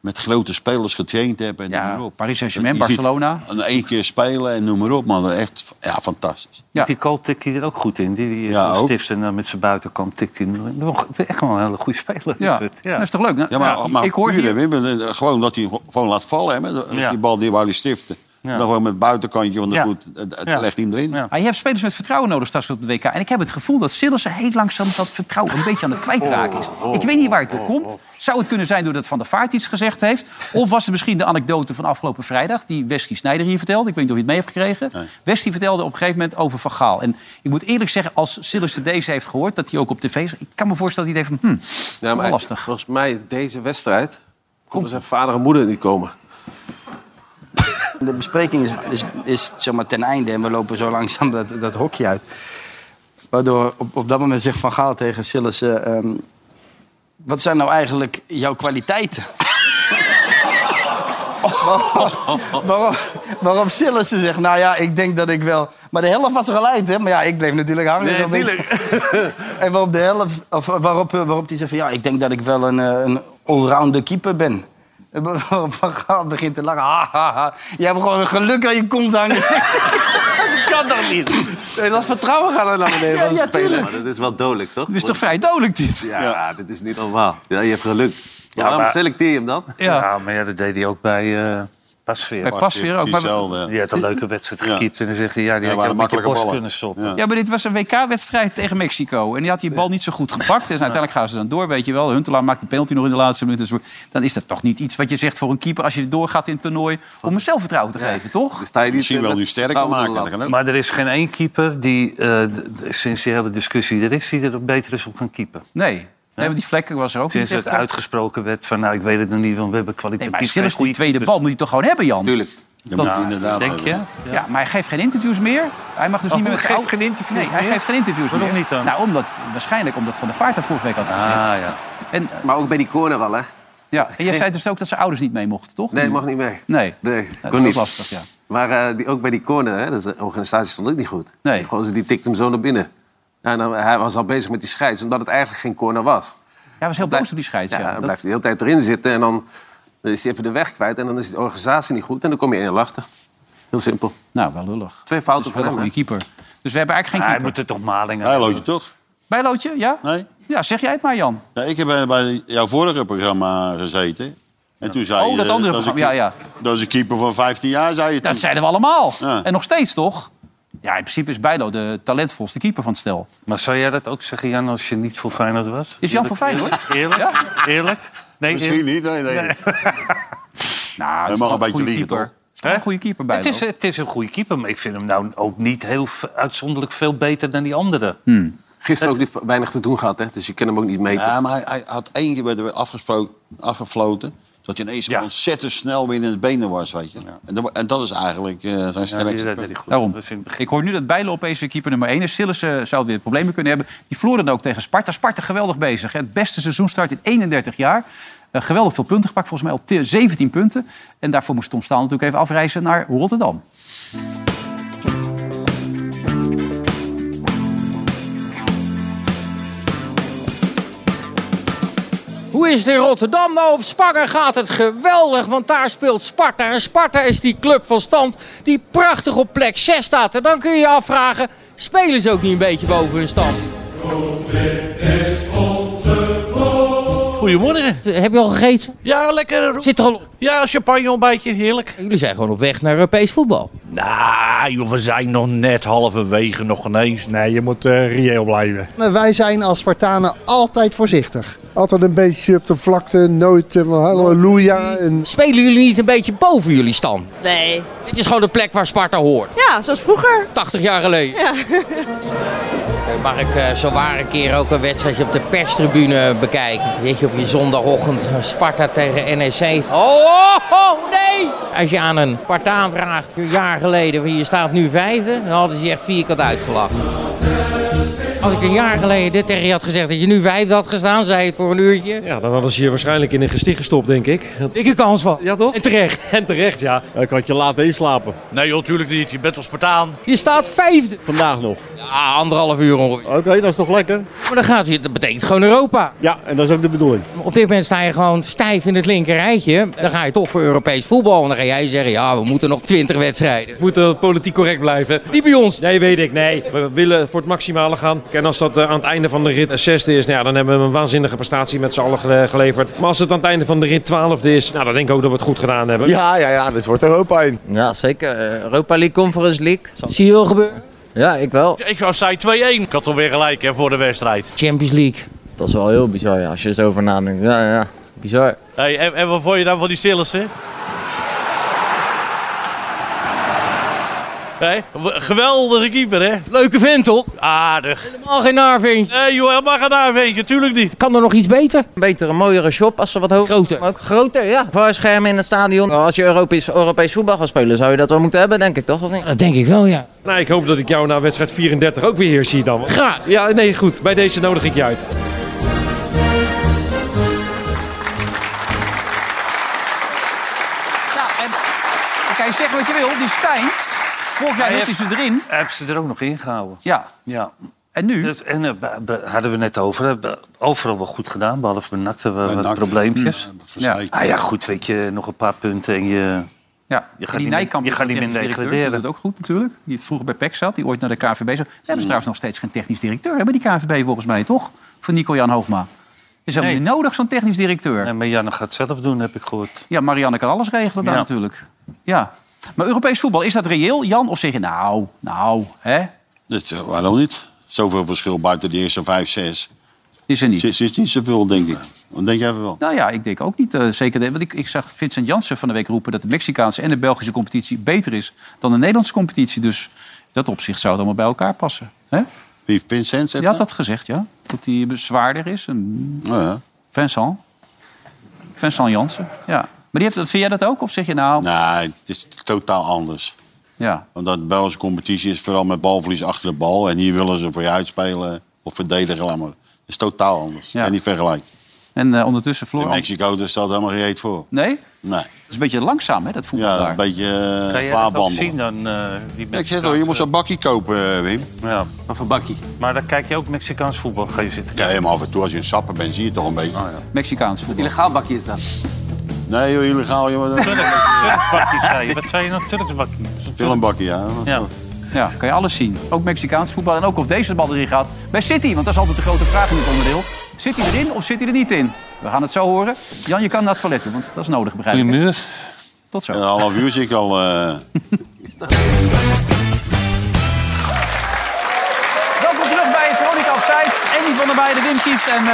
met grote spelers getraind hebben en ja, noem maar op. Paris Saint-Germain, Barcelona. En één keer spelen en noem maar op, man. Echt ja, fantastisch. Ja. Die Cole tikt hij er ook goed in. Die, die ja, stift en dan met zijn buitenkant tikt hij er. Echt wel een hele goede speler. Ja. Is het. Ja. Dat is toch leuk? Nou, ja, maar, ja, maar ik hoor hier... Wim, gewoon dat hij gewoon laat vallen. Hè, die ja. bal die waar hij stiften. Ja. Dan gewoon met het buitenkantje van de ja. voet. Het ja. legt hem erin. Ja. Ah, je hebt spelers met vertrouwen nodig straks op de W K. En ik heb het gevoel dat Cillessen heel langzaam dat vertrouwen een beetje aan het kwijtraken is. Oh, oh, ik weet niet waar het door oh, komt. Oh. Zou het kunnen zijn doordat Van der Vaart iets gezegd heeft? Of was het misschien de anekdote van afgelopen vrijdag... die Wesley Sneijder hier vertelde. Ik weet niet of je het mee hebt gekregen. Nee. Wesley vertelde op een gegeven moment over Van Gaal. En ik moet eerlijk zeggen, als Cillessen deze heeft gehoord... dat hij ook op tv zegt... ik kan me voorstellen dat hij denkt van... Hm, ja, maar lastig. Volgens mij deze wedstrijd... kon zijn vader en moeder niet komen. De bespreking is, is, is zeg maar, ten einde en we lopen zo langzaam dat, dat hokje uit. Waardoor op, op dat moment zegt Van Gaal tegen Cillessen... Um, wat zijn nou eigenlijk jouw kwaliteiten? Oh. waarom, waarom, waarom Cillessen zegt, nou ja, ik denk dat ik wel... Maar de helft was gelijk, hè? Maar ja, ik bleef natuurlijk hangen. Nee, en waarop de helft, of waarop, waarop die zegt van... ja, ik denk dat ik wel een, een allrounder keeper ben. Van Gaal begint te lachen. Ha, ha, ha. Je hebt gewoon een geluk aan je kont hangen. Dat kan toch niet? Nee, dat vertrouwen gaat er naar beneden. Ja, ja, spelen. Maar dat is wel dodelijk, toch? Dat is toch vrij dodelijk, dit? Ja, ja, dit is niet normaal. Ja, je hebt geluk. Ja, waarom maar... selecteer je hem dan? Ja, ja maar ja, dat deed hij ook bij... Uh... Pasveer. Bij Pasveer ook. Maar we... Die had een leuke wedstrijd gekiept. Ja. En dan zeg je, ja, die ja, had een beetje bos ballen. kunnen stoppen. Ja. ja, maar dit was een W K-wedstrijd tegen Mexico. En die had die bal niet zo goed gepakt. Dus uiteindelijk gaan ze dan door, weet je wel. Huntelaar maakt de penalty nog in de laatste minuut. Dus dan is dat toch niet iets wat je zegt voor een keeper... als je doorgaat in het toernooi om hem zelfvertrouwen te geven, ja. toch? Dus je misschien wel nu sterker maken. Maar er is geen één keeper die, uh, sinds die hele discussie er is... die er beter is op gaan keepen. Nee. Nee, want die vlekken was er ook Sinds niet het uitgesproken werd van, nou, ik weet het nog niet, want we hebben kwalitatief... Nee, maar Cillessen, die tweede bal moet hij toch gewoon hebben, Jan? Tuurlijk. Dat nou, inderdaad denk je? Ja. ja, maar hij geeft geen interviews meer. Hij mag dus oh, niet meer... Hij geeft oude... geen interviews Nee, hij meer? geeft geen interviews Waarom meer. niet dan? Nou, omdat, waarschijnlijk omdat Van der Vaart dat vorige week had gezegd. Ah, ja. En, maar ook bij die corner wel, hè? Ja, en jij zei dus ook dat zijn ouders niet mee mochten, toch? Nee, mag niet mee. Nee, nee. dat was lastig, ja. Maar uh, die, ook bij die corner, hè, dat de organisatie stond ook niet goed. Nee. Gewoon, die tikte hem zo naar binnen. Ja, nou, hij was al bezig met die scheids, omdat het eigenlijk geen corner was. Ja, hij was heel boos op die scheids. Ja, ja. Dat... Hij blijft de hele tijd erin zitten en dan is hij even de weg kwijt... en dan is de organisatie niet goed en dan kom je in lachten. Heel simpel. Nou, wel lullig. Twee fouten voor een goede keeper. Dus we hebben eigenlijk geen keeper. Hij moet er toch Malingen... Bijlootje, toch? Bijlootje, ja? Nee. Ja, zeg jij het maar, Jan. Ja, ik heb bij jouw vorige programma gezeten... En toen zei oh, dat je, andere dat programma, een, ja, ja. Dat is een keeper van vijftien jaar, zei je. Dat toen. zeiden we allemaal. Ja. En nog steeds, toch? Ja, in principe is Bijlo de talentvolste keeper van het stel. Maar zou jij dat ook zeggen, Jan, als je niet voor Feyenoord was? Is Jan voor Feyenoord? Eerlijk? Ja? Eerlijk? Nee, Misschien eerlijk. niet, nee, nee. nee. nou, Hij mag een beetje liegen, toch? He? Een goede keeper, Bijlo. Het is, het is een goede keeper, maar ik vind hem nou ook niet heel uitzonderlijk veel beter dan die anderen. Hmm. Gisteren dat... ook niet weinig te doen gehad, hè? Dus je kan hem ook niet meten. Ja, maar hij, hij had één keer bij de afgesproken, afgefloten... dat je ineens ja. ontzettend snel weer in het benen was, weet je. Ja. En, dat, en dat is eigenlijk uh, zijn sterkste ja, punt. Daarom. Ik hoor nu dat Bijlo opeens weer keeper nummer één is. Cillessen zou weer problemen kunnen hebben. Die verloren ook tegen Sparta. Sparta geweldig bezig. Hè. Het beste seizoenstart in eenendertig jaar. Uh, geweldig veel punten gepakt. Volgens mij al zeventien punten. En daarvoor moest Tom Staal natuurlijk even afreizen naar Rotterdam. Hoe is het in Rotterdam? Nou, op Sparta gaat het geweldig, want daar speelt Sparta. En Sparta is die club van stand die prachtig op plek zes staat. En dan kun je je afvragen, spelen ze ook niet een beetje boven hun stand? Goedemorgen. Heb je al gegeten? Ja, lekker. Zit er al op? Ja, champagne ontbijtje, heerlijk. Jullie zijn gewoon op weg naar Europees voetbal. Nou, nah, we zijn nog net halverwege, nog ineens. Nee, je moet uh, reëel blijven. Wij zijn als Spartanen altijd voorzichtig. Altijd een beetje op de vlakte, nooit halleluja. En... Spelen jullie niet een beetje boven jullie stand? Nee. Dit is gewoon de plek waar Sparta hoort. Ja, zoals vroeger. tachtig jaar geleden. Ja. Mag ik uh, zowaar een keer ook een wedstrijdje op de perstribune bekijken? Jeetje, op je zondagochtend Sparta tegen N E C. Oh, oh, nee! Als je aan een Spartaan vraagt, een jaar geleden, je staat nu vijfde, dan hadden ze je echt vierkant uitgelachen. Als ik een jaar geleden dit tegen je had gezegd dat je nu vijfde had gestaan, zei het voor een uurtje. Ja, dan hadden ze je waarschijnlijk in een gesticht gestopt, denk ik. Dikke kans van. Ja, toch? En terecht. En terecht, ja. Ik had je laten inslapen. Nee joh, tuurlijk niet. Je bent wel Spartaan. Je staat vijfde. Vandaag nog. Ja, anderhalf uur ongeveer. Oké, okay, dat is toch lekker. Maar dan gaat je, dat betekent gewoon Europa. Ja, en dat is ook de bedoeling. Op dit moment sta je gewoon stijf in het linker rijtje. Dan ga je toch voor Europees voetbal. En dan ga jij zeggen, ja, we moeten nog twintig wedstrijden. We moeten politiek correct blijven. Niet bij ons. Nee, weet ik. Nee, we willen voor het maximale gaan. En als dat aan het einde van de rit zesde is, nou ja, dan hebben we een waanzinnige prestatie met z'n allen geleverd. Maar als het aan het einde van de rit twaalfde is, nou, dan denk ik ook dat we het goed gedaan hebben. Ja, ja, ja, dit wordt Europa één. Ja, zeker. Europa League, Conference League. Zie je wel gebeuren? Ja, ik wel. Ja, ik zei twee één. Ik had alweer gelijk hè, voor de wedstrijd. Champions League. Dat is wel heel bizar, ja, als je er zo over nadenkt. Ja, ja, ja. Bizar. Hey, en, en wat vond je dan van die Cillessen? Nee, geweldige keeper, hè? Leuke vent, toch? Aardig. Helemaal geen naarvink. Nee, joh, helemaal geen naarvinkje, tuurlijk niet. Kan er nog iets beter? Beter, een mooiere shop als ze wat hoger... Groter. Ook groter, ja. Voorschermen in het stadion. Als je Europees, Europees voetbal gaat spelen, zou je dat wel moeten hebben, denk ik, toch? Of niet? Dat denk ik wel, ja. Nou, ik hoop dat ik jou na wedstrijd vierendertig ook weer hier zie dan. Graag. Ja, nee, goed. Bij deze nodig ik je uit. Nou, en... Kan je zeggen wat je wil, die Stijn... Vorig jaar hield hij ze erin. Hij heeft ze er ook nog in gehouden. Ja. ja. En nu? Dat, en uh, be, be, hadden we net over. Be, overal wel goed gedaan, behalve bij N A C we wat N A C probleempjes. Ja. Ja. Ah ja, goed, weet je, nog een paar punten en je... Ja, je gaat die Nijkamp, je gaat niet meer degraderen. Dat is ook goed natuurlijk. Die vroeger bij P E C zat, die ooit naar de K V B zat. Daar hebben ze mm. trouwens nog steeds geen technisch directeur. Hebben die K V B volgens mij toch? Voor Nico-Jan Hoogma. Is helemaal nee. niet nodig, zo'n technisch directeur. En Marianne gaat het zelf doen, heb ik gehoord. Ja, Marianne kan alles regelen ja. daar natuurlijk. Ja. Maar Europees voetbal, is dat reëel, Jan? Of zeg je, nou, nou, hè? Dat, uh, waarom niet? Zoveel verschil buiten de eerste vijf, zes. Is er niet. Is, is niet zoveel, denk ik. Wat denk jij wel? Nou ja, ik denk ook niet. Uh, zeker de, want ik, ik zag Vincent Janssen van de week roepen dat de Mexicaanse en de Belgische competitie beter is dan de Nederlandse competitie. Dus in dat opzicht zou het allemaal bij elkaar passen. Hè? Wie, Vincent? Die had dat gezegd, ja. Dat hij zwaarder is. En... Oh, ja. Vincent. Vincent Janssen, ja. Maar die heeft, vind jij dat ook? Of zeg je nou... Nee, het is totaal anders. Ja. Want de Belgische competitie is vooral met balverlies achter de bal. En hier willen ze voor je uitspelen of verdedigen. Maar het is totaal anders. Ja. En niet vergelijk. En uh, ondertussen Floor... In Mexico dus staat helemaal geen reet voor. Nee? Nee. Dat is een beetje langzaam, hè, dat voetbal daar. Ja, een beetje uh, vaarbanden. Zien dan? Uh, die ja, ik zeg al, je moest een bakkie kopen, Wim. Ja. Wat voor bakkie? Maar dan kijk je ook Mexicaans voetbal. Ga je zitten. Ja, helemaal af en toe als je een sapper bent, zie je het toch een beetje. Oh, ja. Mexicaans voetbal. Illegaal bakkie is dat. Nee, joh, illegaal. Joh. Turks, Turks bakkie, zei je. Wat zei je nou? Turks bakkie. Filmbakkie, ja. Ja. Ja, kan je alles zien. Ook Mexicaans voetbal. En ook of deze bal erin gaat bij City. Want dat is altijd de grote vraag in dit onderdeel. Zit hij erin of zit hij er niet in? We gaan het zo horen. Jan, je kan naar het toilet doen, want dat is nodig, begrijp ik. Goedemiddag. Tot zo. Een half uur zit ik al... Uh... Welkom terug bij Veronica Offside. Andy van der Weijden, Wim Kieft en... Uh...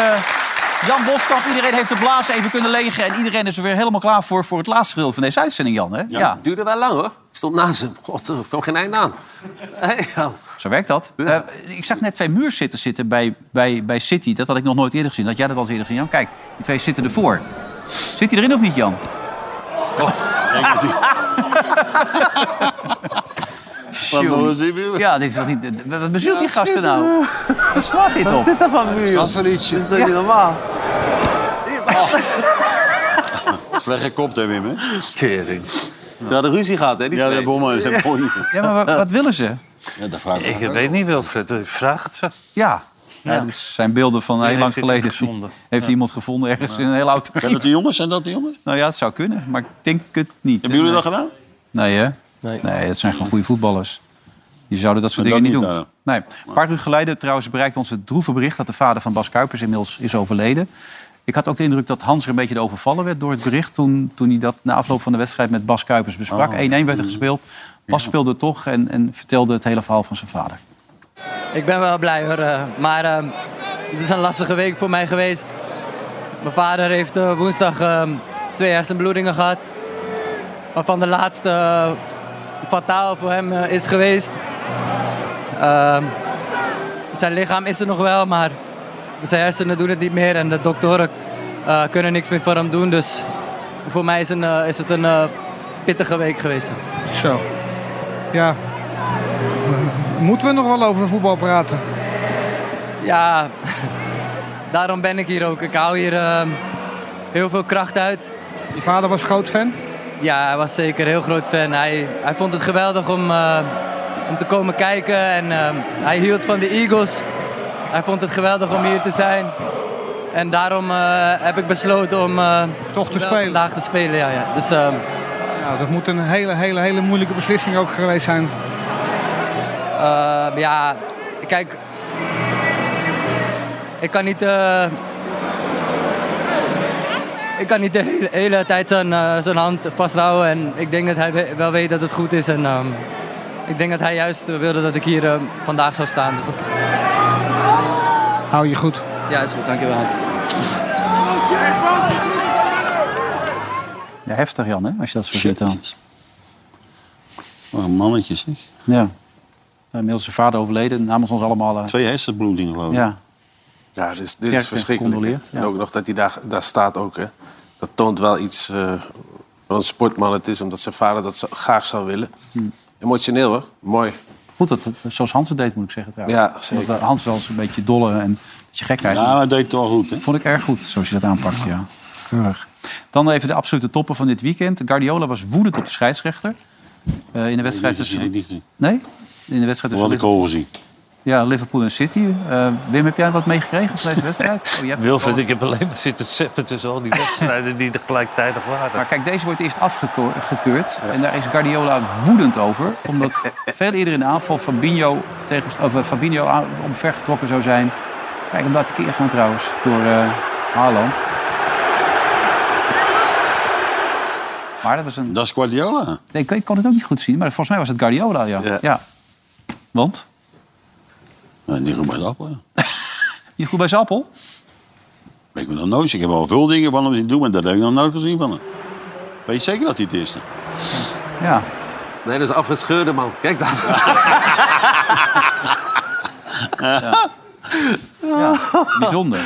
Jan Boskamp, iedereen heeft de blaas even kunnen legen... en iedereen is er weer helemaal klaar voor, voor het laatste deel van deze uitzending, Jan. Hè? Ja. Ja. Duurde wel lang, hoor. Stond naast hem. God, er kwam geen eind aan. Hey, ja. Zo werkt dat. Ja. Uh, ik zag net twee muurzitters zitten bij, bij, bij City. Dat had ik nog nooit eerder gezien. Had jij dat al eens eerder gezien, Jan? Kijk, die twee zitten ervoor. Zit hij erin of niet, Jan? Oh, denk niet. Ja, dit is toch niet... Wat bezielt die gasten nou? Waar slaat dit op? Wat is dit dan van muur? Wat is dat voor ietsje? Is dat niet normaal? Slecht gekopt, hè, Wim, hè? Tering. We hadden ruzie gehad, hè? Ja, dat bommen. Ja, maar wat willen ze? Ik weet niet, Wilfred. Vraag het ze. Ja. Ja, dat zijn beelden van heel lang geleden. Heeft iemand gevonden ergens in een heel oud... Zijn dat de jongens? Zijn dat de jongens? Nou ja, het zou kunnen, maar ik denk het niet. Hebben jullie dat gedaan? Nee, hè? Nee. Nee, dat zijn gewoon goede voetballers. Die zouden dat soort dat dingen dat niet doen. Uh, nee. Een paar uur geleden trouwens bereikt ons het droeve bericht... dat de vader van Bas Kuipers inmiddels is overleden. Ik had ook de indruk dat Hans er een beetje de overvallen werd door het bericht... toen, toen hij dat na afloop van de wedstrijd met Bas Kuipers besprak. één-één oh. werd er gespeeld. Bas ja. speelde toch en, en vertelde het hele verhaal van zijn vader. Ik ben wel blij, hoor. Uh, maar uh, het is een lastige week voor mij geweest. Mijn vader heeft uh, woensdag uh, twee hersenbloedingen gehad. Waarvan de laatste... Uh, fataal voor hem is geweest. Uh, zijn lichaam is er nog wel, maar zijn hersenen doen het niet meer en de doktoren uh, kunnen niks meer voor hem doen. Dus voor mij is, een, uh, is het een uh, pittige week geweest. Zo. Ja. Moeten we nog wel over voetbal praten? Ja, daarom ben ik hier ook. Ik hou hier uh, heel veel kracht uit. Je vader was groot fan? Ja, hij was zeker een heel groot fan. Hij, hij vond het geweldig om, uh, om te komen kijken. En, uh, hij hield van de Eagles. Hij vond het geweldig om hier te zijn. En daarom uh, heb ik besloten om uh, toch te spelen. vandaag te spelen. Ja, ja. Dus, uh, nou, dat moet een hele, hele, hele moeilijke beslissing ook geweest zijn. Uh, ja, kijk... Ik kan niet... Uh, Ik kan niet de hele, hele tijd zijn, uh, zijn hand vasthouden en ik denk dat hij we, wel weet dat het goed is. En, um, ik denk dat hij juist wilde dat ik hier uh, vandaag zou staan. Dus... Hou je goed. Ja, is goed. Dankjewel. Ja, heftig, Jan, hè, als je dat zo zit dan. Wat een mannetje, zeg. Ja. Inmiddels zijn vader overleden namens ons allemaal... Uh... Twee hersenbloedingen, geloof ik. Ja. Ja, dit is, dit is verschrikkelijk. Ja. En ook nog dat hij daar, daar staat ook. Hè. Dat toont wel iets uh, wat een sportman het is. Omdat zijn vader dat zo, graag zou willen. Hm. Emotioneel, hoor. Mooi. Goed dat het, zoals Hans het deed, moet ik zeggen. Trouwens. Ja, zeker. Dat Hans wel eens een beetje dolle en een beetje gek krijgt. Ja, dat deed het wel goed. Hè? Vond ik erg goed, zoals je dat aanpakt. Ja. Ja. Keurig. Dan even de absolute toppen van dit weekend. Guardiola was woedend op de scheidsrechter. Uh, in de wedstrijd tussen... Nee, niet gezien. Nee? In de wedstrijd tussen... Wat ik al gezien. Ja, Liverpool en City. Uh, Wim, heb jij wat meegekregen van deze wedstrijd? Oh, Wilfred, ik heb alleen maar zitten zeppen tussen al die wedstrijden die er gelijktijdig waren. Maar kijk, deze wordt eerst afgekeurd. Ja. En daar is Guardiola woedend over. Omdat veel eerder in de aanval Fabinho, tegen, of Fabinho omvergetrokken zou zijn. Kijk, hem laat keer gaan trouwens door uh, Haaland. Maar dat was een... Dat is Guardiola. Nee, ik kon het ook niet goed zien, maar volgens mij was het Guardiola, ja. ja. ja. Want? Nou, niet goed bij zijn appel, ja. Niet goed bij zijn appel? Ik heb nog nooit. Ik heb al veel dingen van hem zien doen, maar dat heb ik nog nooit gezien van hem. Weet je zeker dat hij het is? Ja. Nee, dat is Alfred Schreuder, man. Kijk dan. Ja. Ja, bijzonder.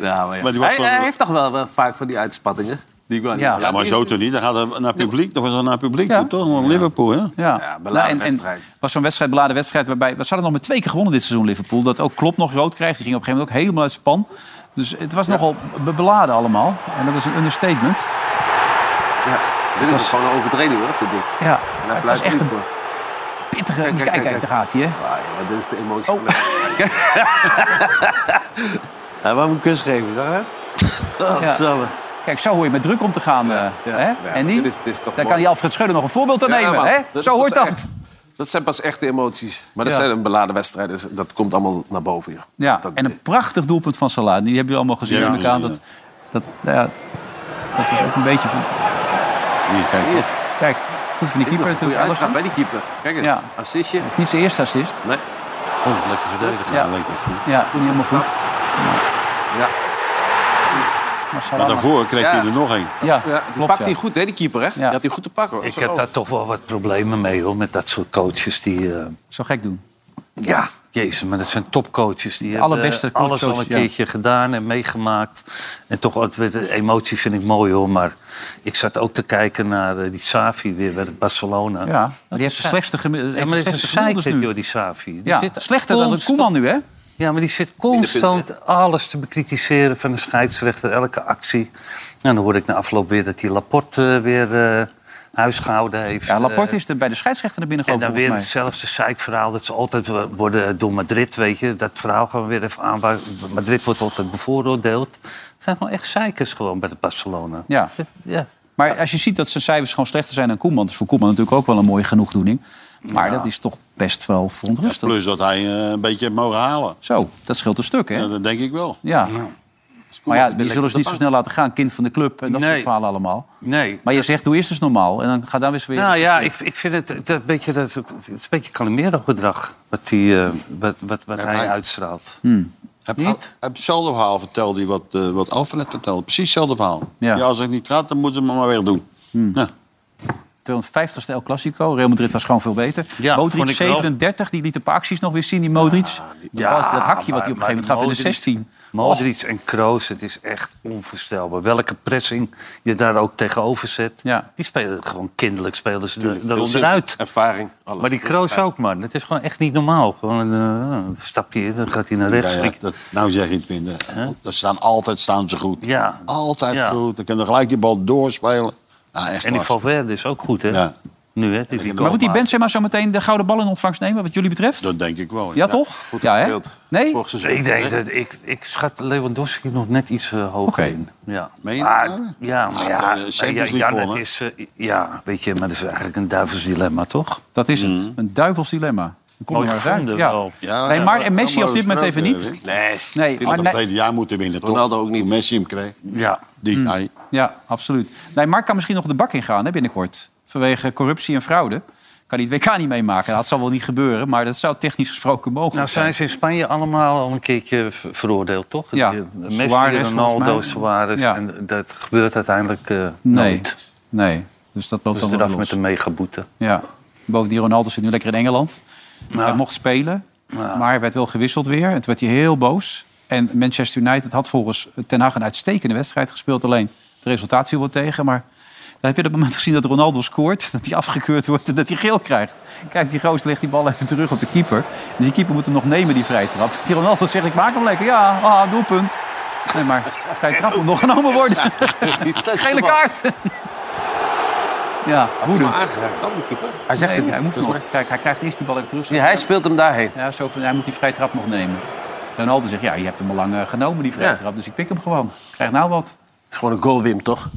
Ja, maar ja. Maar die was hij, van... hij heeft toch wel, wel vaak van die uitspattingen. Die ja. ja, maar zo toch niet. Dan gaat hij naar publiek. Dan was hij naar publiek, ja. toch? Naar Liverpool, hè? Ja, ja beladen nou, en, wedstrijd. Het was zo'n wedstrijd, beladen wedstrijd... waarbij we hadden nog met twee keer gewonnen dit seizoen, Liverpool. Dat ook Klopp nog rood krijgt. Die ging op een gegeven moment ook helemaal uit zijn pan. Dus het was ja. nogal beladen allemaal. En dat is een understatement. Ja, dit was... is gewoon een overtreding, hoor, vind ik. Ja, ja het was echt een... Pittige... Kijk, kijk, kijk, kijk, daar gaat hij, hè? Ah, ja, dit is de emotie oh. van de Hij wou hem een kus geven, zag je dat? Godsamme. Kijk, zo hoor je met druk om te gaan. Ja, ja, hè? Ja, en die, dit is, dit is toch daar mooi. Kan die Alfred Schreuder nog een voorbeeld aan ja, nemen. Man, hè? Dat, zo hoort dat. Echt, dat zijn pas echte emoties. Maar dat ja. zijn een beladen wedstrijd. Dus dat komt allemaal naar boven. Ja. Ja, dat, en een prachtig doelpunt van Salah. Die hebben jullie allemaal gezien. Ja, in elkaar. Ja. Dat, dat, nou ja, dat is ook een beetje... Van... Hier, kijk. Hier. Kijk, goed van die keeper. Goeie goeie uitgaan bij die keeper. Kijk eens, ja. assistje. Het is niet zijn eerste assist. Nee. Oh, lekker verdedigd. Ja, ja, lekker. Ja, niet helemaal goed. Ja. Maar, maar daarvoor kreeg hij ja. er nog één. Ja, ja, die pakt hij ja. goed, hè, die keeper. Hè? Ja. Die had hij goed te pakken. Hoor. Ik heb daar toch wel wat problemen mee, hoor. Met dat soort coaches die... Uh... Zo gek doen. Ja, jezus, maar dat zijn topcoaches. Die de hebben alles al een keertje ja. gedaan en meegemaakt. En toch, ook, de emotie vind ik mooi, hoor. Maar ik zat ook te kijken naar uh, die Xavi weer bij Barcelona. Ja, maar die heeft de slechtste gemiddelde. Ja, maar het is een seiker, joh, die Xavi. Ja. Slechter dan Koeman nu, hè? Ja, maar die zit constant alles te bekritiseren van de scheidsrechter, elke actie. En dan hoor ik na afloop weer dat die Laporte weer uh, huisgehouden heeft. Ja, Laporte is er bij de scheidsrechter naar binnen gekomen. En dan weer mij. hetzelfde zeikverhaal dat ze altijd worden door Madrid, weet je. Dat verhaal gaan we weer even aan. Madrid wordt altijd bevooroordeeld. Het zijn gewoon echt zeikers gewoon bij de Barcelona. Ja. ja. Maar als je ziet dat zijn cijfers gewoon slechter zijn dan Koeman... dat is voor Koeman natuurlijk ook wel een mooie genoegdoening... Maar ja. dat is toch best wel verontrustend. Ja, plus dat hij uh, een beetje heeft mogen halen. Zo, dat scheelt een stuk, hè? Ja, dat denk ik wel. Ja. ja. Maar ja, die zullen ze niet zo snel laten gaan. Kind van de club en dat nee. soort verhalen allemaal. Nee. Maar je zegt, doe eerst eens normaal. En dan gaat dan weer... Nou ja, ik, ik vind het, het, een beetje, het, het is een beetje kalmeren gedrag... wat, die, uh, wat, wat, wat hij, hij uitstraalt. Hmm. Heb, niet? Al, heb hetzelfde verhaal verteld die wat, uh, wat Alfred vertelde. Precies hetzelfde verhaal. Ja. Ja, als het niet gaat, dan moeten we het maar weer doen. Hmm. Ja. tweehonderdvijftigste El Clasico. Real Madrid was gewoon veel beter. Ja, Modric zevenendertig, die liet een paar acties nog weer zien, die Modric. Ja, ja, dat hakje maar, wat hij op een gegeven moment gaf in de zestien. Modric en Kroos, het is echt onvoorstelbaar. Welke pressing je daar ook tegenover zet. Ja. Die spelen gewoon kinderlijk, spelen ze er, eronderuit. Ervaring. Alles. Maar die Kroos ook, man. Dat is gewoon echt niet normaal. Gewoon een uh, stapje, dan gaat hij naar rechts. Ja, ja, dat, nou zeg je het minder. Huh? Dat staan altijd staan ze goed. Ja. Altijd ja. goed. Dan kunnen gelijk die bal doorspelen. Ah, en die Valverde is ook goed, hè? Ja. Nu, hè? Die die maar moet die Benzema zo meteen de gouden bal in ontvangst nemen, wat jullie betreft? Dat denk ik wel. Ja, ja toch? Goed ja, hè? Nee? Ik, denk dat ik, ik schat Lewandowski nog net iets uh, hoger okay. in. Ja. Meen je maar, nou? Ja, maar ja. ja, ja, ja, dat is, uh, ja, weet je, maar dat is eigenlijk een duivels dilemma, toch? Dat is het. Mm. Een duivels dilemma. Kom je maar uit. Ja. Ja, nee, maar en Messi op dit moment even niet. Nee. nee. Die had het tweede jaar moeten winnen, toch? Ronaldo ook niet. Toen Messi hem kreeg. Ja. Die, mm. hij. Ja, absoluut. Nee, Marc kan misschien nog de bak ingaan, hè, binnenkort. Vanwege corruptie en fraude. Kan hij het W K niet meemaken. Dat zal wel niet gebeuren, maar dat zou technisch gesproken mogelijk nou, zijn. Nou zijn ze in Spanje allemaal al een keertje veroordeeld, toch? Ja. Messi, Suarez, Ronaldo, Suarez. Ja. En dat gebeurt uiteindelijk uh, nee. nooit. Nee, dus dat loopt dus dan wel los. Met de megaboete. Ja. Bovendien, Ronaldo zit nu lekker in Engeland. Ja. Hij mocht spelen, ja. maar hij werd wel gewisseld weer. En toen werd hij heel boos. En Manchester United had volgens Ten Hag een uitstekende wedstrijd gespeeld. Alleen het resultaat viel wel tegen. Maar dan heb je op het moment gezien dat Ronaldo scoort... dat hij afgekeurd wordt en dat hij geel krijgt. Kijk, die gozer legt die bal even terug op de keeper. Dus die keeper moet hem nog nemen, die vrije trap. Die Ronaldo zegt, ik maak hem lekker. Ja, ah, doelpunt. Nee, maar de vrije trap moet nog genomen worden. Gele kaart. Ja, hoe doet hij? Hij zegt nee, het hij moet nog. Kijk, hij krijgt eerst die bal even terug. Ja, hij speelt hem daarheen. Ja, zo van, hij moet die vrije trap nog nemen. Ronaldo zegt, ja, je hebt hem al lang uh, genomen, die vrije trap. Ja. Dus ik pik hem gewoon. Krijg nou wat. Het is gewoon een goal, Wim, toch?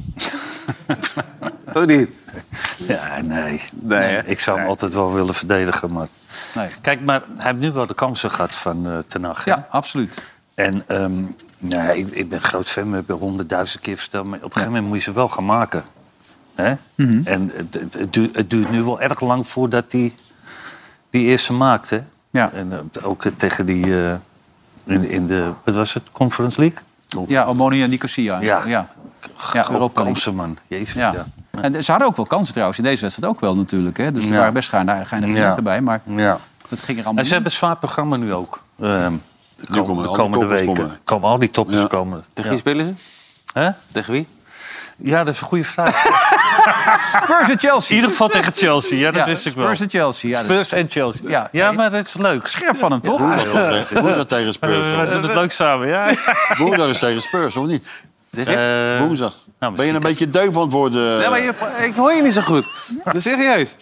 Toch niet? Ja, nee. nee, nee ik zou nee. hem altijd wel willen verdedigen. Maar... Nee. Kijk, maar hij heeft nu wel de kansen gehad van uh, Ten Hag. Ja, absoluut. En um, nee, ik, ik ben groot fan, ik heb honderdduizend keer verteld. Maar op een gegeven moment moet je ze wel gaan maken. Hè? Mm-hmm. En het, het, het, duurt, het duurt nu wel erg lang voordat hij die, die eerste maakt. Hè? Ja. En ook tegen die... Uh, in, in de, wat was het? Conference League? Of, ja, Omonia en Nicosia. Ja, ja. ja Europa kansen, man. Jezus, ja. ja. En ze hadden ook wel kansen trouwens in deze wedstrijd ook wel natuurlijk. Hè? Dus er ja. waren best geinige momenten bij. Maar ja. dat ging er allemaal en ze hebben een zwaar programma nu ook. Uh, de komende, komende weken. Komen al die toppers ja. komen. Tegen wie spelen ze? Huh? Tegen wie? Ja, dat is een goede vraag. Spurs en Chelsea. In ieder geval tegen Chelsea, ja, dat ja, wist ik wel. Spurs en Chelsea. Ja, Spurs en Chelsea. Ja, ja nee. maar dat is leuk. Scherp van hem, toch? Woensdag tegen Spurs. We doen het leuk samen, ja. Woensdag is tegen Spurs, of niet? Zeg je? Uh, Woensdag. Nou, ben je een beetje deun van het worden? Nee, maar je, ik hoor je niet zo goed. Dat is serieus.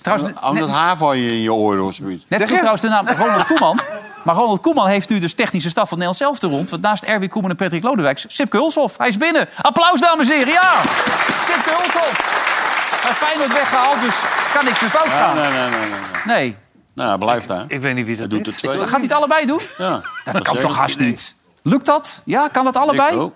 Trouwens, aan het haar van je in je oren of zoiets. Net goed trouwens de naam Ronald Koeman. Maar Ronald Koeman heeft nu dus technische staf van Nederland zelf te rond. Want naast Erwin Koeman en Patrick Lodewijks, Sipke Hulshof. Hij is binnen. Applaus, dames en heren. Ja! Sipke Hulshof. En Feyenoord weggehaald, dus kan niks meer fout gaan. Nee, nee, nee. nee, nee. nee. Nou, blijft daar. Ik, ik weet niet wie dat, dat doet. De twee. Gaat hij het allebei doen? Ja. Dat, dat kan toch haast niet. Lukt dat? Ja, kan dat allebei? Ik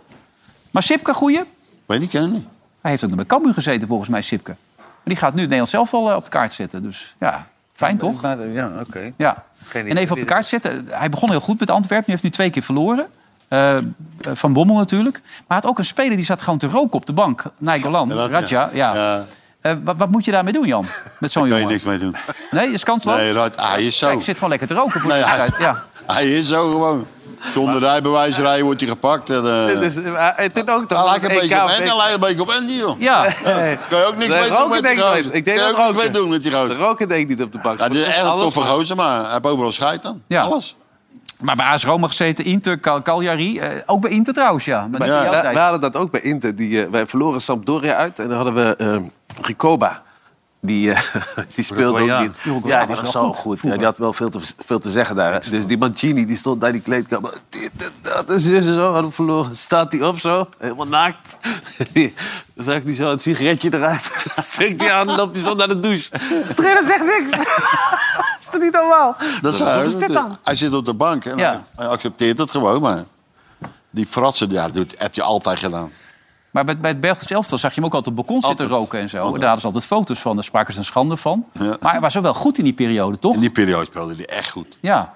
maar Sipke, goeie? Weet ik niet. Hij heeft ook nog bij Cambuur gezeten, volgens mij, Sipke. Maar die gaat nu het Nederland zelf al op de kaart zetten. Dus ja, fijn toch? Ja, oké. Okay. Ja. En even op de kaart zetten. Hij begon heel goed met Antwerpen. Hij heeft nu twee keer verloren. Uh, van Bommel natuurlijk. Maar hij had ook een speler die zat gewoon te roken op de bank. Nainggolan, Radja. Ja. ja. Uh, wat, wat moet je daarmee doen, Jan? Met zo'n jongen? Daar kan je niks mee doen. Nee, is kansloos? Nee, right. Hij is zo. Kijk, je zit gewoon lekker te roken voor nee, de wedstrijd. Hij, ja. hij is zo gewoon. Zonder rijbewijs rijden wordt hij gepakt. En, uh, dit is, uh, dit ook toch hij lijkt een beetje op en hij lijkt een beetje op en die, joh. Ja. Ja. Kan je ook niks mee doen met die gozer. Ik denk ook niks mee doen met die gozer. De roken denk ik niet op de bank. Ja, het is echt een toffe gozer, maar hij heeft overal scheid aan. Ja. Alles. Maar bij A S Roma gezeten, Inter, Cagliari. Eh, ook bij Inter trouwens, ja. Maar ja. ja. We hadden dat ook bij Inter. Die, uh, wij verloren Sampdoria uit en dan hadden we uh, Ricoba. Die, uh, die speelde ook niet. Ja, die was zo goed. Ja, die had wel veel te, veel te zeggen daar. Hè. Dus die Mancini die stond daar in die kleedkamer. Dit en dat en zo, zo hadden we verloren. Staat hij op zo, helemaal naakt. Dan zag ik die zo een sigaretje eruit. Strikt die aan en loopt hij zo naar de douche. De trainer zegt niks. Dat is toch niet normaal? Dat is, Wat is dit dan? Hij zit op de bank en ja. hij accepteert het gewoon. Maar die fratsen, ja, dat heb je altijd gedaan. Maar bij, bij het Belgisch elftal zag je hem ook altijd op het balkon zitten altijd. roken en zo. Altijd. Daar hadden ze altijd foto's van, daar spraken ze een schande van. Ja. Maar hij was wel goed in die periode, toch? In die periode speelde hij echt goed. Ja.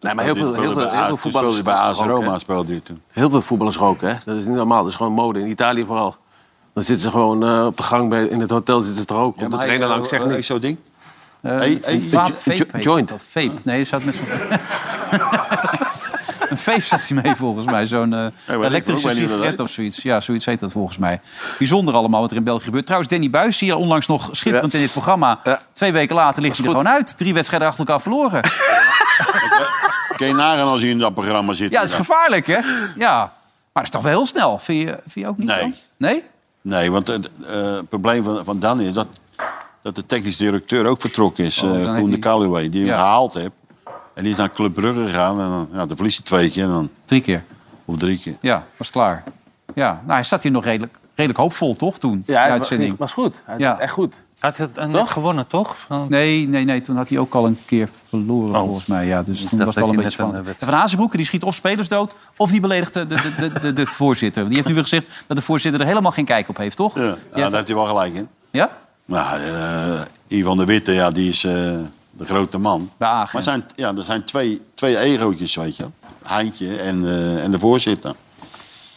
Nee, maar heel veel, heel veel, heel veel voetballers speelden bij A S Roma speelde hij toen. Heel veel voetballers roken, hè? Dat is niet normaal. Dat is gewoon mode, in Italië vooral. Dan zitten ze gewoon uh, op de gang, bij, in het hotel zitten ze te roken. Ja, op de trainer langs zegt niks. Zo'n ding? Uh, hey, hey, vape, vape, joint. Vape. Nee, je zat met zo'n... Een vape zat hij mee, volgens mij. Zo'n uh, hey, elektrische sigaret of zoiets. Ja, zoiets heet dat volgens mij. Bijzonder allemaal wat er in België gebeurt. Trouwens, Danny Buijs hier onlangs nog schitterend ja. in dit programma. Ja. Twee weken later ligt hij er gewoon uit. Drie wedstrijden achter elkaar verloren. Kun je nagaan als hij in dat programma zit? Ja, dat is gevaarlijk, hè? Ja. Maar dat is toch wel heel snel. Vind je, vind je ook niet nee. dan? Nee? Nee, want het uh, probleem van, van Dan is dat, dat de technisch directeur ook vertrokken is. Oh, uh, Koen de Kaluwe, die ja. hem gehaald heeft. En die is naar Club Brugge gegaan en dan, ja, dan verliest hij twee keer. En dan... Drie keer. Of drie keer. Ja, was klaar. Ja, nou, hij staat hier nog redelijk, redelijk hoopvol, toch, toen? Ja, hij was, was goed. Hij ja. deed echt goed. Had hij het net gewonnen, toch? Van... Nee, nee, nee, toen had hij ook al een keer verloren, oh. volgens mij. Ja, dus toen dat was het al een beetje spannend. Een van Hazenbroek, die schiet of spelers dood... of die beledigt de, de, de, de, de voorzitter. Die heeft nu weer gezegd dat de voorzitter er helemaal geen kijk op heeft, toch? Ja, ja daar heeft hij wel gelijk in. Ja? Nou, uh, Ivan de Witte, ja, die is... Uh... De grote man. Maar zijn, ja, er zijn twee, twee egootjes, weet je. Heintje en, uh, en de voorzitter.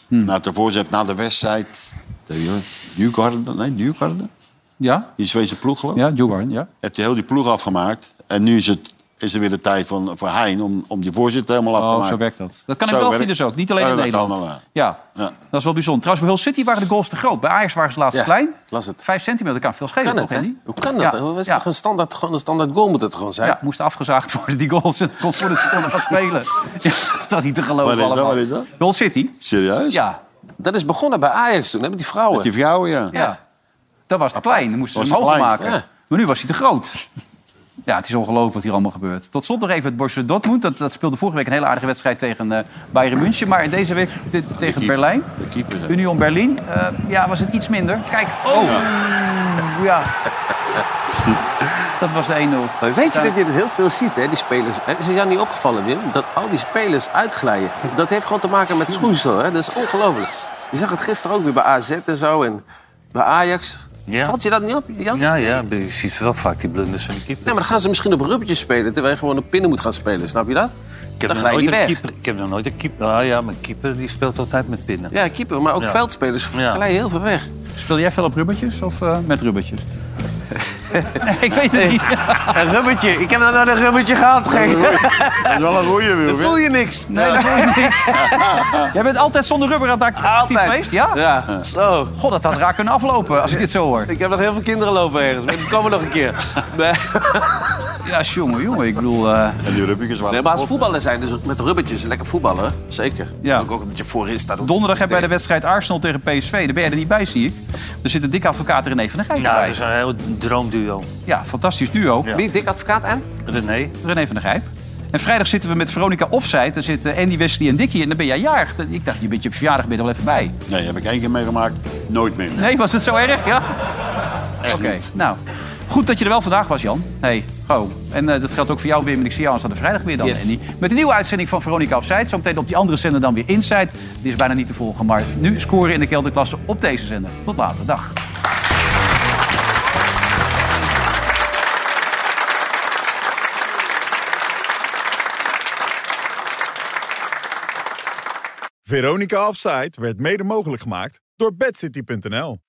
Hmm. Nou, de voorzitter na de wedstrijd... De guarden, nee, de guarden. Ja. Die Zweedse ploeg, geloof ik. Ja, de guarden, ja. Heb je heel die ploeg afgemaakt. En nu is het... is er weer de tijd van, voor Hein om, om die voorzitter helemaal af te maken. Oh, zo werkt dat. Dat kan in België dus ook, niet alleen in Nederland. Ja. Ja. ja, dat is wel bijzonder. Trouwens, bij Hull City waren de goals te groot. Bij Ajax waren ze laatst ja. klein. Het. Vijf centimeter, dat kan veel schelen. Kan toch, het, he? Hoe kan dat? Ja. Hoe is ja. toch een standaard, gewoon een standaard goal moet het gewoon zijn? Ja, moest afgezaagd worden, die goals. Voor de seconde van spelen. Ja, dat niet te geloven allemaal. Wat is dat? Wat is dat? Hull City. Serieus? Ja. Dat is begonnen bij Ajax toen, hè? Met die vrouwen. Met die vrouwen, ja. ja. Dat was te klein, dan moesten ze hem hoger maken. Ja. Maar nu was hij te groot. Ja, het is ongelooflijk wat hier allemaal gebeurt. Tot slot nog even het Borussia Dortmund. Dat, dat speelde vorige week een hele aardige wedstrijd tegen uh, Bayern München. Maar in deze week dit, de tegen keep, Berlijn. De keeper, ja. Union Berlin. Uh, ja, was het iets minder. Kijk. Oh! Ja. ja. Dat was de een nul. Maar weet je dat je dat heel veel ziet, hè, die spelers? Is het jou niet opgevallen, Wim? Dat al die spelers uitglijden. Dat heeft gewoon te maken met schoeisel, hè? Dat is ongelooflijk. Je zag het gisteren ook weer bij A Z en zo. En... Bij Ajax... Ja. Valt je dat niet op, Jan? Ja, ja, je ziet wel vaak die blunders van de keeper. Ja, maar dan gaan ze misschien op rubbertjes spelen... terwijl je gewoon op pinnen moet gaan spelen, snap je dat? Ik heb dan nog nooit een weg. keeper... Ik heb nog nooit een keeper... Ah ja, mijn keeper die speelt altijd met pinnen. Ja, keeper, maar ook ja. veldspelers ja. glijden heel veel weg. Speel jij veel op rubbertjes of uh, met rubbertjes? Nee, ik weet het niet. Een rubbertje. Ik heb dat nou een rubbertje gehad. Dat is wel een roeie, Wilke. Dan voel je niks. Nee, ja. dat voel je niks. Jij bent altijd zonder rubber aan het actief geweest? Ja? Ja. Zo. God, dat had raar kunnen aflopen als ik dit zo hoor. Ik heb nog heel veel kinderen lopen ergens. Maar die komen nog een keer. Nee. Ja, jongen, jongen. Ik bedoel... Uh... En die rubbertjes waren... Nee, maar als voetballen zijn, dus met rubbertjes, lekker voetballen. Zeker. Ja. Ook een beetje voorin staat. Donderdag heb bij de wedstrijd Arsenal tegen P S V. Daar ben je er niet bij, zie ik. Er zit een Dick Advocaat René van de Gijp. Ja, dat is een heel droomduo. Ja, fantastisch duo. Ja. Wie, Dick Advocaat en? René. René van de Gijp. En vrijdag zitten we met Veronica Offside. Daar zitten Andy, Wesley en Dickie. En dan ben jij jarig. Ik dacht, je bent je verjaardag ben je wel even bij. Nee, heb ik één keer meegemaakt. Nooit meer. Nee, was het zo erg? Ja? Echt Oké, okay. nou. Goed dat je er wel vandaag was, Jan. Hey, ho. En uh, dat geldt ook voor jou, Wim. En ik zie jou aanstaande vrijdag weer dan, yes. Andy. Met een nieuwe uitzending van Veronica Offside. Zometeen op die andere zender dan weer Inside. Die is bijna niet te volgen. Maar nu scoren in de kelderklasse op deze zender. Tot later. Dag. Veronica Offside werd mede mogelijk gemaakt door bedcity punt n l.